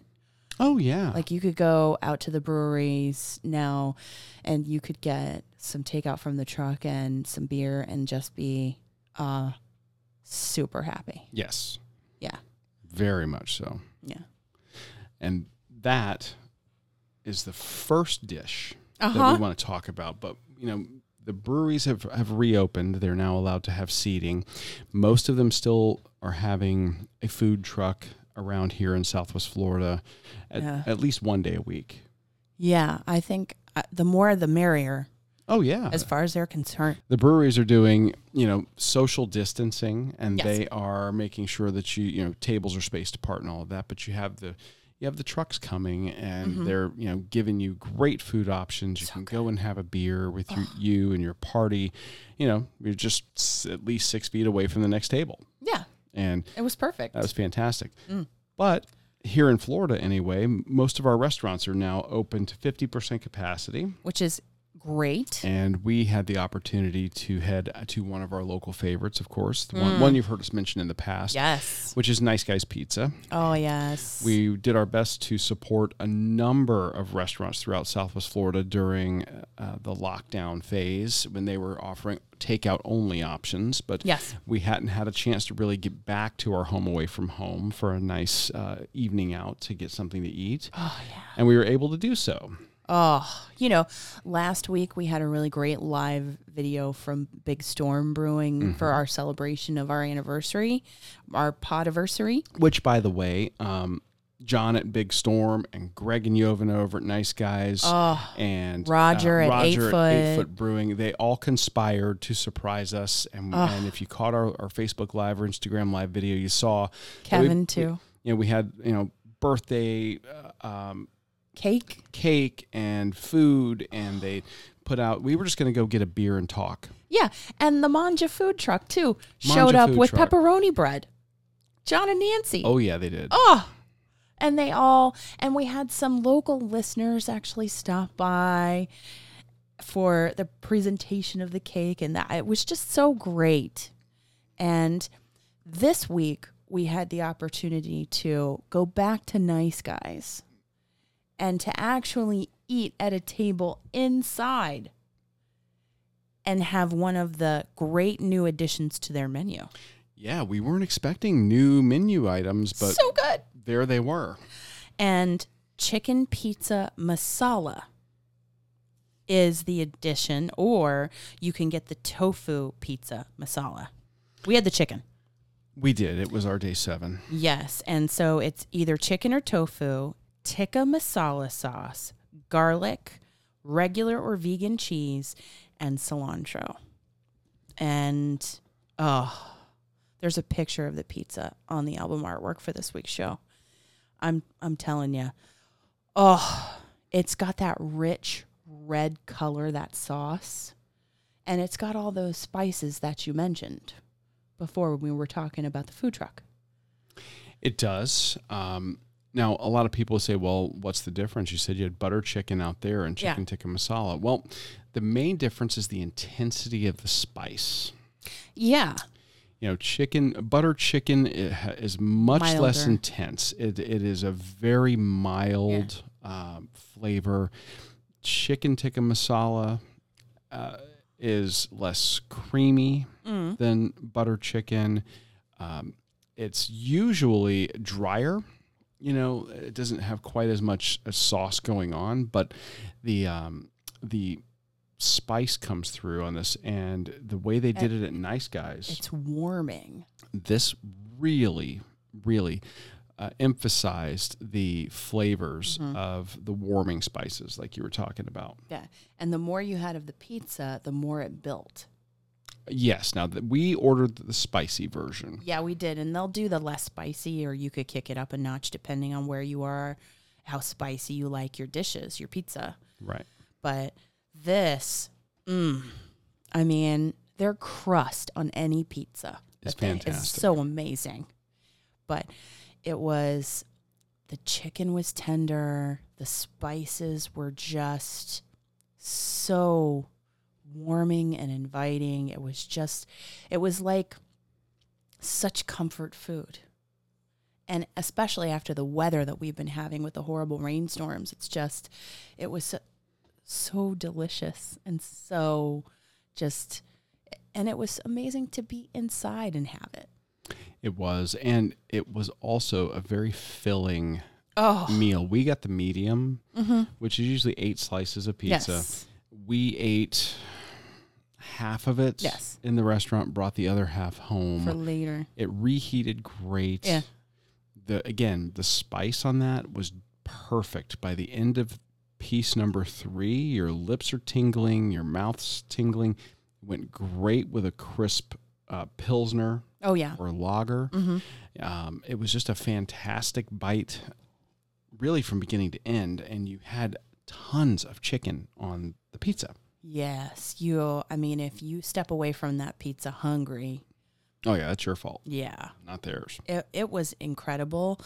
Oh, yeah. Like, you could go out to the breweries now and you could get some takeout from the truck and some beer and just be super happy. Yes. Yeah. Very much so. Yeah. And that is the first dish that we want to talk about. But, you know, the breweries have reopened. They're now allowed to have seating. Most of them still are having a food truck around here in Southwest Florida at least one day a week. Yeah, I think the more the merrier. Oh, yeah. As far as they're concerned. The breweries are doing, you know, social distancing, and they are making sure that, you know, tables are spaced apart and all of that, but you have the... You have the trucks coming, and they're, you know, giving you great food options. You can go and have a beer with you and your party. You know, you're just at least 6 feet away from the next table. Yeah. And it was perfect. That was fantastic. Mm. But here in Florida anyway, most of our restaurants are now open to 50% capacity. Which is great. And we had the opportunity to head to one of our local favorites, of course, the one you've heard us mention in the past. Yes. Which is Nice Guys Pizza. Oh, yes. We did our best to support a number of restaurants throughout Southwest Florida during the lockdown phase when they were offering takeout only options. But we hadn't had a chance to really get back to our home away from home for a nice evening out to get something to eat. Oh, yeah. And we were able to do so. Oh, you know, last week we had a really great live video from Big Storm Brewing for our celebration of our anniversary, our podiversary. Which, by the way, John at Big Storm and Greg and Jovan over at Nice Guys and Roger at 8 Foot Brewing, they all conspired to surprise us. And if you caught our Facebook Live or Instagram Live video, you saw Kevin too. You know, we had, you know, birthday cake and food, and they put out, we were just going to go get a beer and talk. Yeah, and the Manja food truck too showed up with pepperoni bread. John and Nancy. Oh yeah, they did. Oh, and they all, and we had some local listeners actually stop by for the presentation of the cake, and that it was just so great. And this week we had the opportunity to go back to Nice Guys and to actually eat at a table inside and have one of the great new additions to their menu. Yeah, we weren't expecting new menu items, but so good. There they were. And chicken pizza masala is the addition, or you can get the tofu pizza masala. We had the chicken. We did. It was our day 7. Yes, and so it's either chicken or tofu, tikka masala sauce, garlic, regular or vegan cheese, and cilantro. And oh, there's a picture of the pizza on the album artwork for this week's show. I'm telling you, oh, it's got that rich red color, that sauce, and it's got all those spices that you mentioned before when we were talking about the food truck. It does. Now, a lot of people say, well, what's the difference? You said you had butter chicken out there and chicken tikka masala. Well, the main difference is the intensity of the spice. Yeah. You know, butter chicken is much milder. Less intense. It is a very mild flavor. Chicken tikka masala is less creamy than butter chicken. It's usually drier. You know, it doesn't have quite as much sauce going on, but the spice comes through on this, and the way they did it at Nice Guys. It's warming. This really, really emphasized the flavors of the warming spices like you were talking about. Yeah, and the more you had of the pizza, the more it built. Yes. Now, we ordered the spicy version. Yeah, we did. And they'll do the less spicy, or you could kick it up a notch depending on where you are, how spicy you like your dishes, your pizza. Right. But this, I mean, their crust on any pizza is fantastic. It's so amazing. But it was, the chicken was tender. The spices were just so warming and inviting. It was like such comfort food. And especially after the weather that we've been having with the horrible rainstorms, it was so delicious and so just, and it was amazing to be inside and have it. It was, and it was also a very filling meal. We got the medium, which is usually 8 slices of pizza. Yes. We ate half of it in the restaurant, brought the other half home for later. It reheated great. Yeah. The spice on that was perfect. By the end of piece number 3, your lips are tingling, your mouth's tingling. It went great with a crisp Pilsner. Oh yeah, or lager. It was just a fantastic bite, really, from beginning to end, and you had tons of chicken on the pizza. Yes, I mean, if you step away from that pizza hungry, oh yeah, that's your fault. Yeah, not theirs. It was incredible,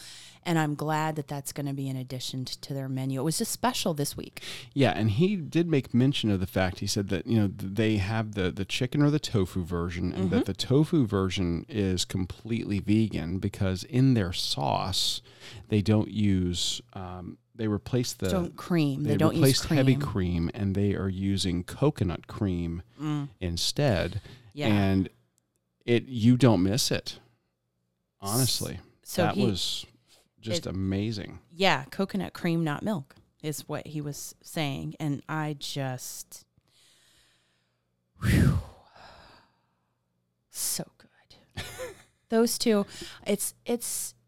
and I'm glad that that's going to be an addition to their menu. It was just special this week. Yeah, and he did make mention of the fact. He said that, you know, they have the chicken or the tofu version, and that the tofu version is completely vegan because in their sauce they don't use. They replace cream. They don't use cream. Heavy cream, and they are using coconut cream instead. Yeah. And you don't miss it, honestly. So that was just amazing. Yeah, coconut cream, not milk. is what he was saying. And I just, whew, so good. Those two, it's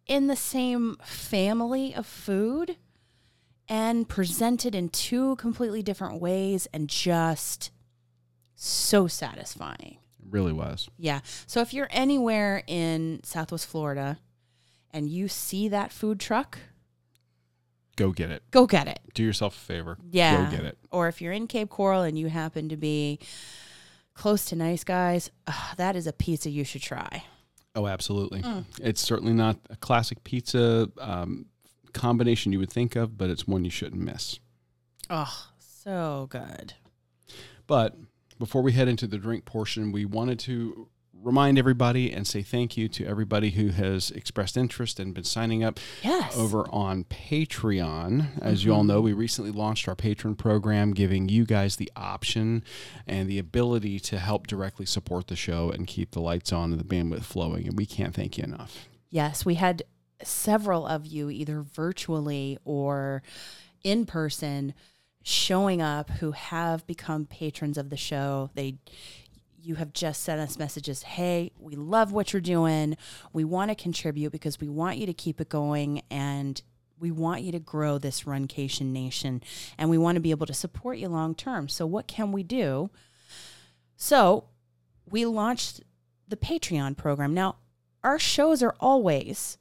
in the same family of food and presented in two completely different ways and just so satisfying. It really was. Yeah. So if you're anywhere in Southwest Florida and you see that food truck, go get it. Go get it. Do yourself a favor. Yeah. Go get it. Or if you're in Cape Coral and you happen to be close to Nice Guys, that is a pizza you should try. Oh, absolutely. Mm. It's certainly not a classic pizza combination you would think of, but it's one you shouldn't miss. Oh, so good. But before we head into the drink portion, we wanted to remind everybody and say thank you to everybody who has expressed interest and been signing up over on Patreon. As you all know, we recently launched our patron program, giving you guys the option and the ability to help directly support the show and keep the lights on and the bandwidth flowing. And we can't thank you enough. Yes, we had several of you either virtually or in person showing up who have become patrons of the show. You have just sent us messages, hey, we love what you're doing. We want to contribute because we want you to keep it going and we want you to grow this Runcation Nation and we want to be able to support you long term. So what can we do? So we launched the Patreon program. Now, our shows are always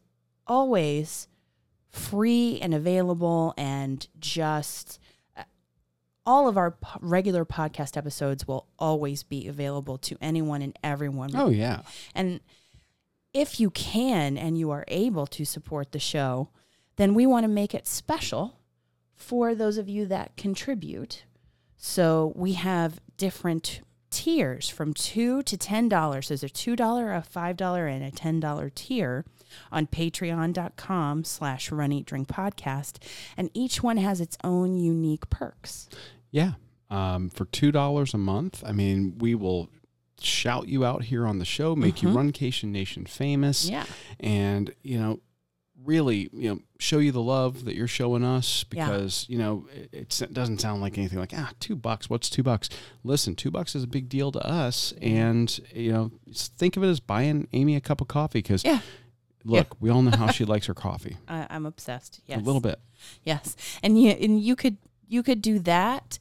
free and available and just... all of our regular podcast episodes will always be available to anyone and everyone. Oh, yeah. And if you can and you are able to support the show, then we want to make it special for those of you that contribute. So we have different tiers from $2 to $10. There's a $2, a $5, and a $10 tier on patreon.com/RunEatDrinkPodcast. And each one has its own unique perks. Yeah. For $2 a month, I mean, we will shout you out here on the show, make you Runcation Nation famous. Yeah. And, really, show you the love that you're showing us because, it doesn't sound like anything like, $2, what's $2? Listen, $2 is a big deal to us. And, think of it as buying Amy a cup of coffee because... yeah. Look, we all know how she likes her coffee. I'm obsessed. Yes, a little bit. Yes, and you could do that,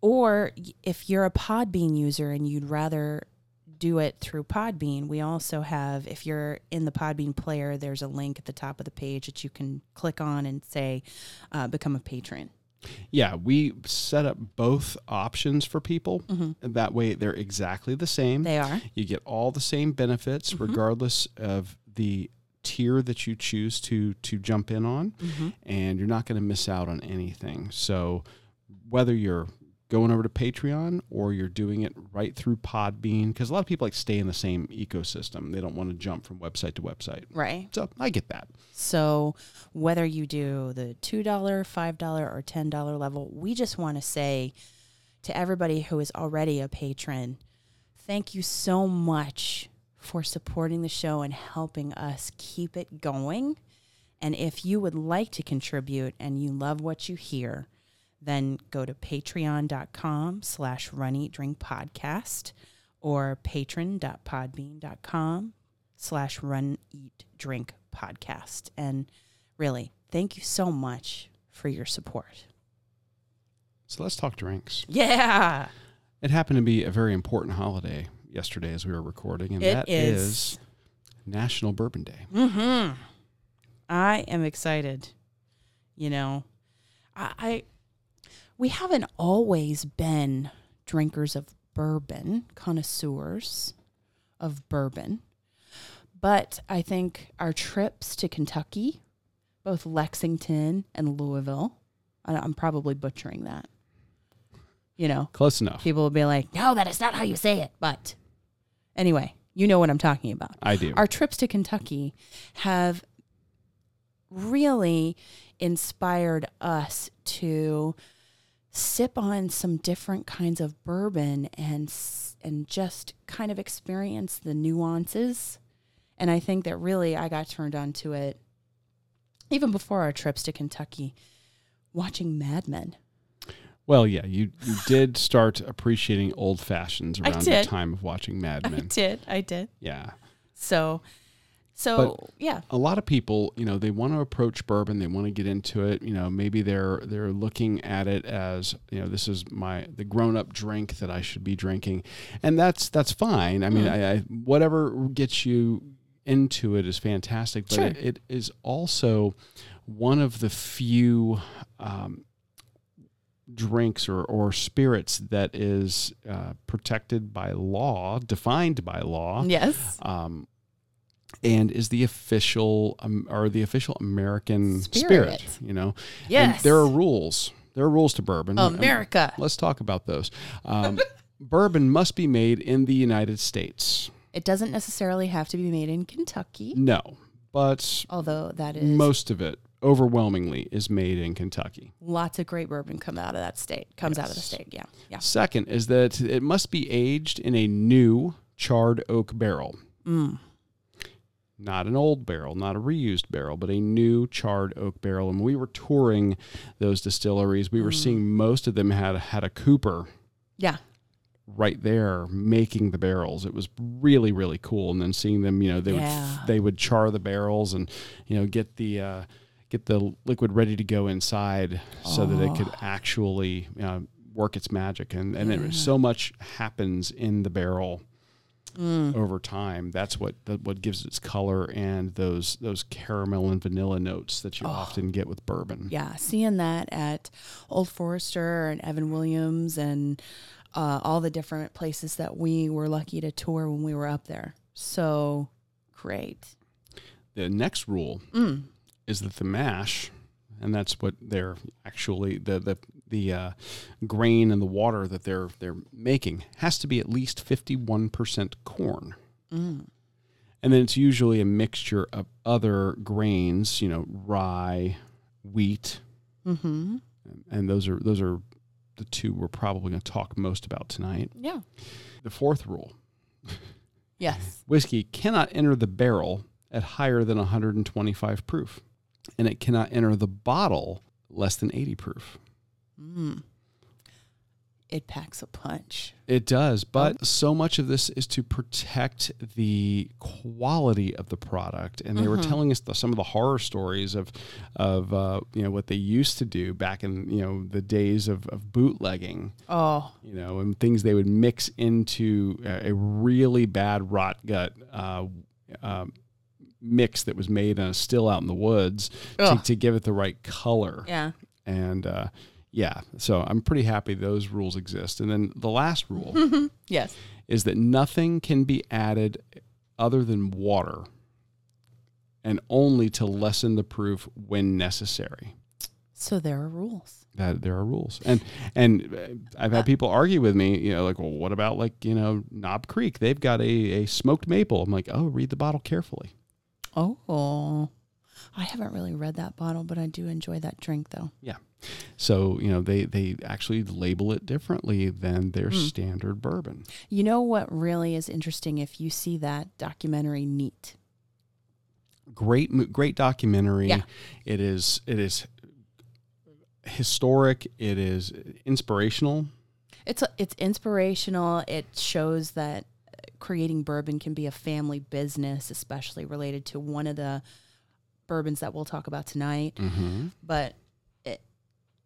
or if you're a Podbean user and you'd rather do it through Podbean, we also have. If you're in the Podbean player, there's a link at the top of the page that you can click on and say, become a patron. Yeah, we set up both options for people. Mm-hmm. That way, they're exactly the same. They are. You get all the same benefits, regardless of the tier that you choose to jump in on, and you're not going to miss out on anything. So whether you're going over to Patreon or you're doing it right through Podbean, because a lot of people stay in the same ecosystem. They don't want to jump from website to website. Right. So I get that. So whether you do the $2, $5, or $10 level, we just want to say to everybody who is already a patron, thank you so much for supporting the show and helping us keep it going. And if you would like to contribute and you love what you hear, then go to patreon.com/RunEatDrinkPodcast or patron.podbean.com/RunEatDrinkPodcast. And really, thank you so much for your support. So let's talk drinks. Yeah. It happened to be a very important holiday yesterday as we were recording, and that is National Bourbon Day. I am excited. We haven't always been drinkers of bourbon, connoisseurs of bourbon, but I think our trips to Kentucky, both Lexington and Louisville, I'm probably butchering that. Close enough. People will be like, no, that is not how you say it. But anyway, you know what I'm talking about. I do. Our trips to Kentucky have really inspired us to sip on some different kinds of bourbon and just kind of experience the nuances. And I think that really I got turned on to it even before our trips to Kentucky. watching Mad Men. Well, yeah, you did start appreciating old fashions around the time of watching Mad Men. I did. Yeah. So but yeah. A lot of people, you know, they want to approach bourbon, they want to get into it, you know, maybe they're looking at it as, you know, this is the grown-up drink that I should be drinking. And that's fine. I mean, mm-hmm. I whatever gets you into it is fantastic, but it is also one of the few drinks or spirits that is protected by law, defined by law. Yes. And is the official American spirit, you know? Yes. And there are rules. There are rules to bourbon. America. Let's talk about those. Bourbon must be made in the United States. It doesn't necessarily have to be made in Kentucky. No, but although that is most of it. Overwhelmingly is made in Kentucky. Lots of great bourbon out of the state. Yeah. Second is that it must be aged in a new charred oak barrel. Mm. Not an old barrel, not a reused barrel, but a new charred oak barrel. And we were touring those distilleries. We were seeing most of them had a cooper. Yeah. Right there making the barrels. It was really, really cool. And then seeing them, you know, they would char the barrels and, you know, get the liquid ready to go inside so that it could actually work its magic. And it, so much happens in the barrel over time. That's what gives it its color and those caramel and vanilla notes that you often get with bourbon. Yeah, seeing that at Old Forester and Evan Williams and all the different places that we were lucky to tour when we were up there. So great. The next rule... is that the mash, and that's what they're actually the grain and the water that they're making has to be at least 51% corn, and then it's usually a mixture of other grains, you know, rye, wheat, and those are the two we're probably going to talk most about tonight. Yeah. The fourth rule. Yes. Whiskey cannot enter the barrel at higher than 125 proof. And it cannot enter the bottle less than 80 proof. Mm. It packs a punch. It does. But so much of this is to protect the quality of the product. And they were telling us some of the horror stories of you know, what they used to do back in, you know, the days of bootlegging. Oh. You know, and things they would mix into a really bad rot gut mix that was made still out in the woods to give it the right color. Yeah. And so I'm pretty happy those rules exist. And then the last rule yes, is that nothing can be added other than water and only to lessen the proof when necessary. So there are rules. And I've had people argue with me, you know, like, well, what about like, you know, Knob Creek? They've got a smoked maple. I'm like, oh, read the bottle carefully. Oh, I haven't really read that bottle, but I do enjoy that drink, though. Yeah. So, you know, they actually label it differently than their standard bourbon. You know what really is interesting if you see that documentary, Neat? Great documentary. Yeah. It is historic. It is inspirational. It's inspirational. It shows that creating bourbon can be a family business, especially related to one of the bourbons that we'll talk about tonight. Mm-hmm. But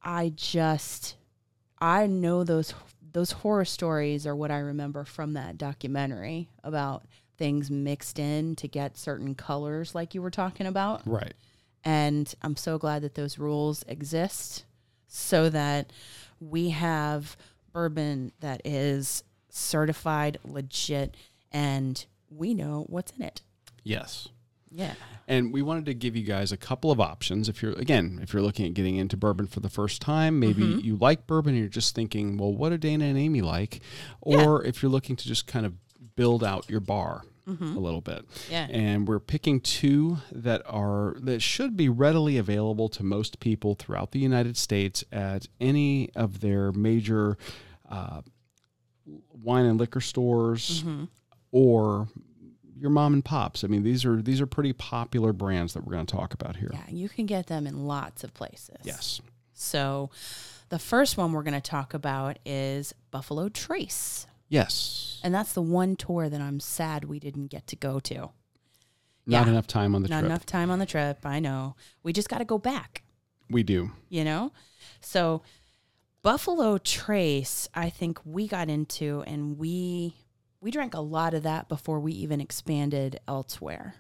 I know those horror stories are what I remember from that documentary about things mixed in to get certain colors like you were talking about. Right. And I'm so glad that those rules exist so that we have bourbon that is certified, legit, and we know what's in it. Yes. Yeah. And we wanted to give you guys a couple of options. If you're looking at getting into bourbon for the first time, maybe you like bourbon and you're just thinking, well, what are Dana and Amy like? Or if you're looking to just kind of build out your bar a little bit. Yeah. And we're picking two that should be readily available to most people throughout the United States at any of their major wine and liquor stores or your mom and pops. I mean, these are pretty popular brands that we're going to talk about here. Yeah, you can get them in lots of places. Yes. So the first one we're going to talk about is Buffalo Trace. Yes. And that's the one tour that I'm sad we didn't get to go to. Not enough time on the trip. Not enough time on the trip. I know. We just got to go back. We do. You know? So Buffalo Trace, I think we got into, and we drank a lot of that before we even expanded elsewhere.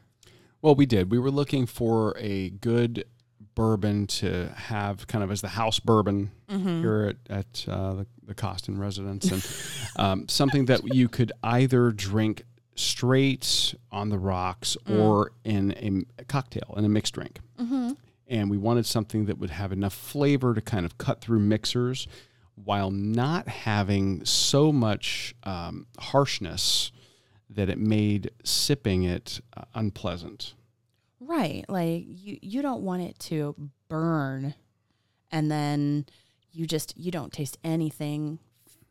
Well, we did. We were looking for a good bourbon to have kind of as the house bourbon here at the Costin residence, and something that you could either drink straight on the rocks or in a cocktail, in a mixed drink. Mm-hmm. And we wanted something that would have enough flavor to kind of cut through mixers while not having so much harshness that it made sipping it unpleasant. Right. Like you don't want it to burn and then you don't taste anything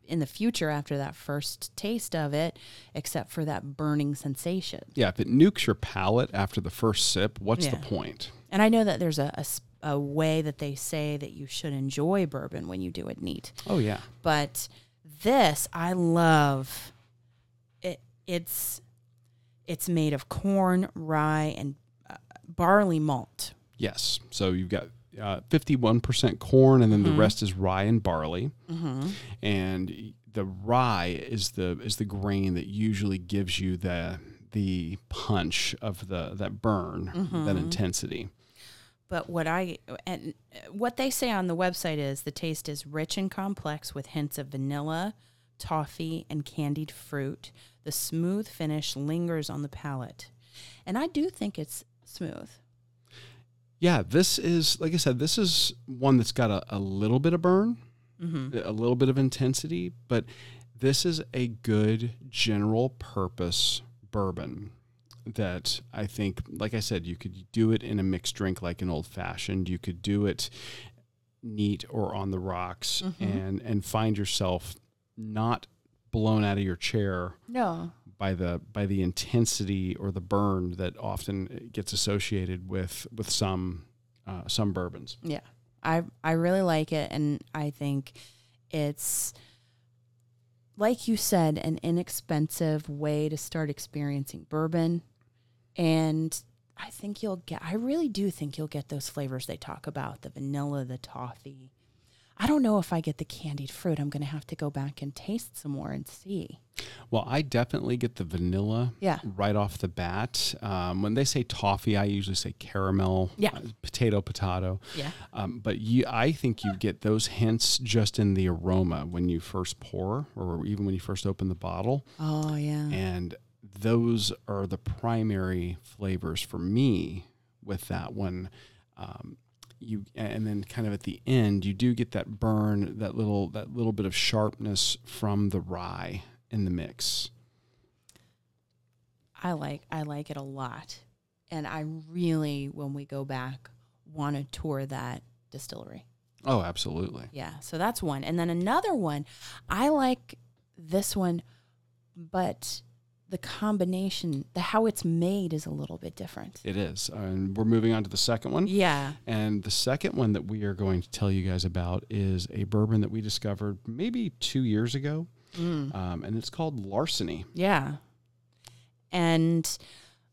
in the future after that first taste of it, except for that burning sensation. Yeah. If it nukes your palate after the first sip, what's the point? And I know that there's a way that they say that you should enjoy bourbon when you do it neat. Oh yeah. But this, I love it. It's made of corn, rye, and barley malt. Yes. So you've got 51% corn, and then the rest is rye and barley. Mm-hmm. And the rye is the grain that usually gives you the punch of that burn, that intensity. But what they say on the website is the taste is rich and complex with hints of vanilla, toffee, and candied fruit. The smooth finish lingers on the palate. And I do think it's smooth. Yeah, this is, like I said, this is one that's got a little bit of burn, a little bit of intensity, but this is a good general purpose bourbon that I think, like I said, you could do it in a mixed drink like an old-fashioned. You could do it neat or on the rocks and find yourself not blown out of your chair. No. By the intensity or the burn that often gets associated with some bourbons. Yeah, I really like it, and I think it's, like you said, an inexpensive way to start experiencing bourbon, and I really do think you'll get those flavors they talk about: the vanilla, the toffee. I don't know if I get the candied fruit. I'm going to have to go back and taste some more and see. Well, I definitely get the vanilla right off the bat. When they say toffee, I usually say caramel, potato. Yeah. But I think you get those hints just in the aroma when you first pour or even when you first open the bottle. Oh, yeah. And those are the primary flavors for me with that one. And then kind of at the end, you do get that burn, that little bit of sharpness from the rye in the mix. I like it a lot. And I really, when we go back, want to tour that distillery. Oh, absolutely. Yeah. So that's one. And then another one, I like this one, but the combination, how it's made is a little bit different. It is. And we're moving on to the second one. Yeah. And the second one that we are going to tell you guys about is a bourbon that we discovered maybe 2 years ago. And it's called Larceny. Yeah. And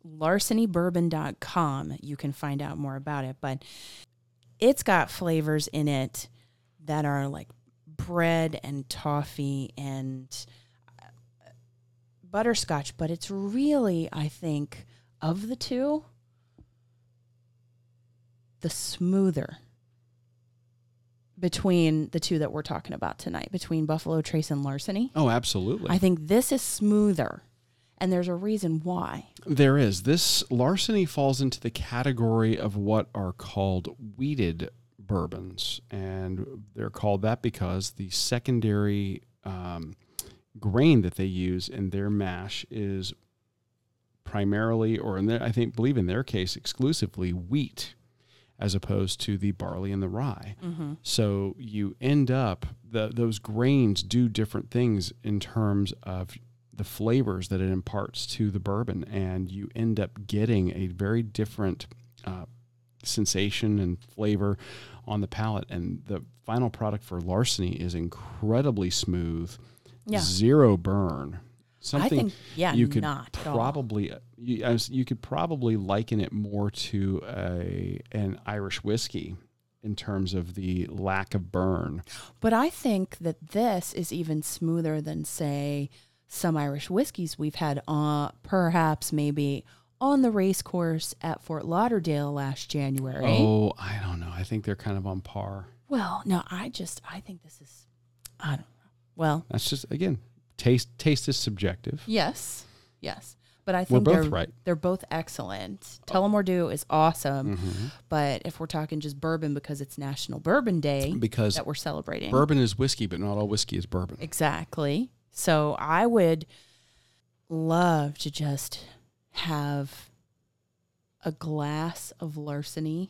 larcenybourbon.com, you can find out more about it. But it's got flavors in it that are like bread and toffee and butterscotch, but it's really, I think, of the two, the smoother between the two that we're talking about tonight, between Buffalo Trace and Larceny. Oh, absolutely. I think this is smoother, and there's a reason why. There is. This Larceny falls into the category of what are called wheated bourbons, and they're called that because the secondary grain that they use in their mash is primarily, or in their case, exclusively wheat, as opposed to the barley and the rye. Mm-hmm. So you end up, those grains do different things in terms of the flavors that it imparts to the bourbon, and you end up getting a very different sensation and flavor on the palate. And the final product for Larceny is incredibly smooth, zero burn. Something I think, you could probably you could probably liken it more to an Irish whiskey in terms of the lack of burn. But I think that this is even smoother than, say, some Irish whiskeys we've had, perhaps maybe on the race course at Fort Lauderdale last January. Oh, I don't know. I think they're kind of on par. Well, no, I think this is, I don't know. Well, that's just, again, taste is subjective. Yes. But I think they're both excellent. Tullamore Dew is awesome. Mm-hmm. But if we're talking just bourbon, because it's National Bourbon Day that we're celebrating. Bourbon is whiskey, but not all whiskey is bourbon. Exactly. So I would love to just have a glass of Larceny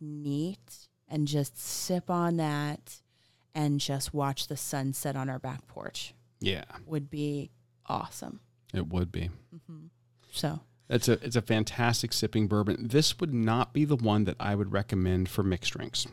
neat and just sip on that and just watch the sunset on our back porch. Yeah. Would be awesome. It would be. Mm-hmm. So it's a fantastic sipping bourbon. This would not be the one that I would recommend for mixed drinks,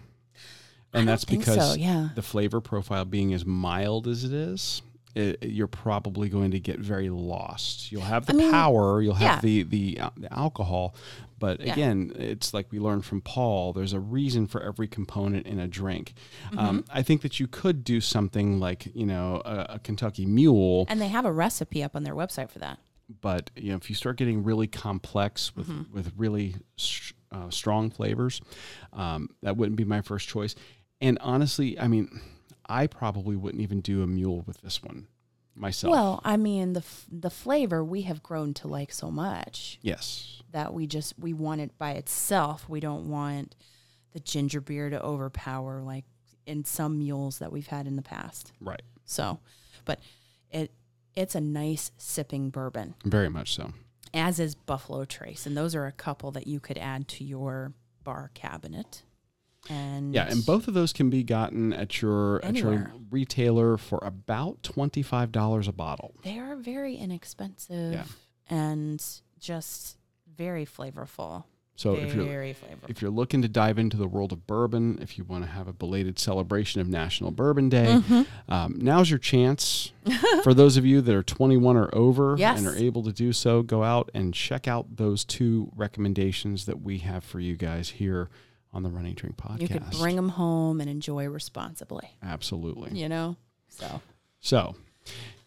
and that's because the flavor profile being as mild as it is, you're probably going to get very lost. You'll have the power, you'll have the alcohol, but again, it's like we learned from Paul. There's a reason for every component in a drink. Mm-hmm. I think that you could do something like a Kentucky Mule, and they have a recipe up on their website for that. But if you start getting really complex with mm-hmm. with really strong flavors, that wouldn't be my first choice. And honestly, I probably wouldn't even do a mule with this one myself. Well, the flavor we have grown to like so much. Yes. That we want it by itself. We don't want the ginger beer to overpower like in some mules that we've had in the past. Right. So, but it's a nice sipping bourbon. Very much so. As is Buffalo Trace. And those are a couple that you could add to your bar cabinet. And both of those can be gotten at your retailer for about $25 a bottle. They are very inexpensive and just very flavorful. So if you're looking to dive into the world of bourbon, if you want to have a belated celebration of National Bourbon Day, mm-hmm. Now's your chance. For those of you that are 21 or over and are able to do so, go out and check out those two recommendations that we have for you guys here on the Running Drink Podcast. You could bring them home and enjoy responsibly. Absolutely. So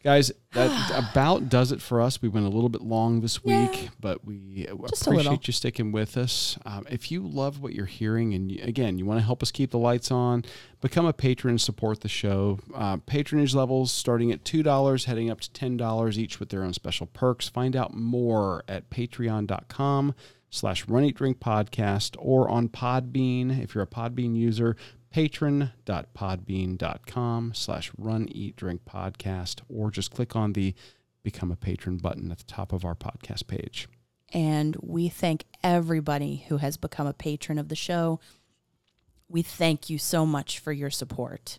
guys, that about does it for us. We went a little bit long this week, but we just appreciate you sticking with us. If you love what you're hearing and, you want to help us keep the lights on, become a patron and support the show. Patronage levels starting at $2, heading up to $10 each with their own special perks. Find out more at patreon.com/RunEatDrinkPodcast or on Podbean. If you're a Podbean user, patron.podbean.com/RunEatDrinkPodcast, or just click on the Become a Patron button at the top of our podcast page. And we thank everybody who has become a patron of the show. We thank you so much for your support.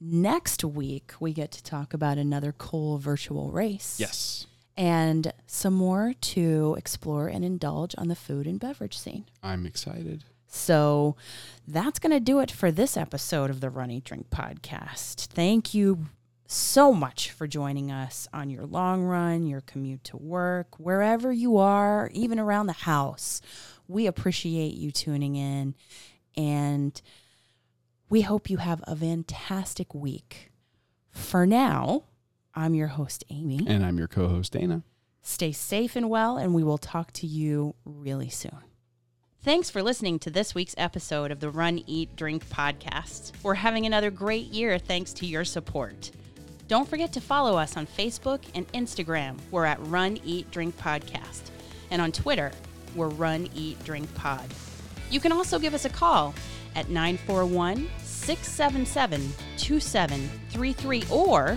Next week, we get to talk about another cool virtual race. Yes. And some more to explore and indulge on the food and beverage scene. I'm excited. So that's going to do it for this episode of the Run, Eat, Drink podcast. Thank you so much for joining us on your long run, your commute to work, wherever you are, even around the house. We appreciate you tuning in, and we hope you have a fantastic week. For now, I'm your host, Amy. And I'm your co-host, Dana. Stay safe and well, and we will talk to you really soon. Thanks for listening to this week's episode of the Run, Eat, Drink podcast. We're having another great year thanks to your support. Don't forget to follow us on Facebook and Instagram. We're at Run, Eat, Drink podcast. And on Twitter, we're Run, Eat, Drink pod. You can also give us a call at 941-677-2733 or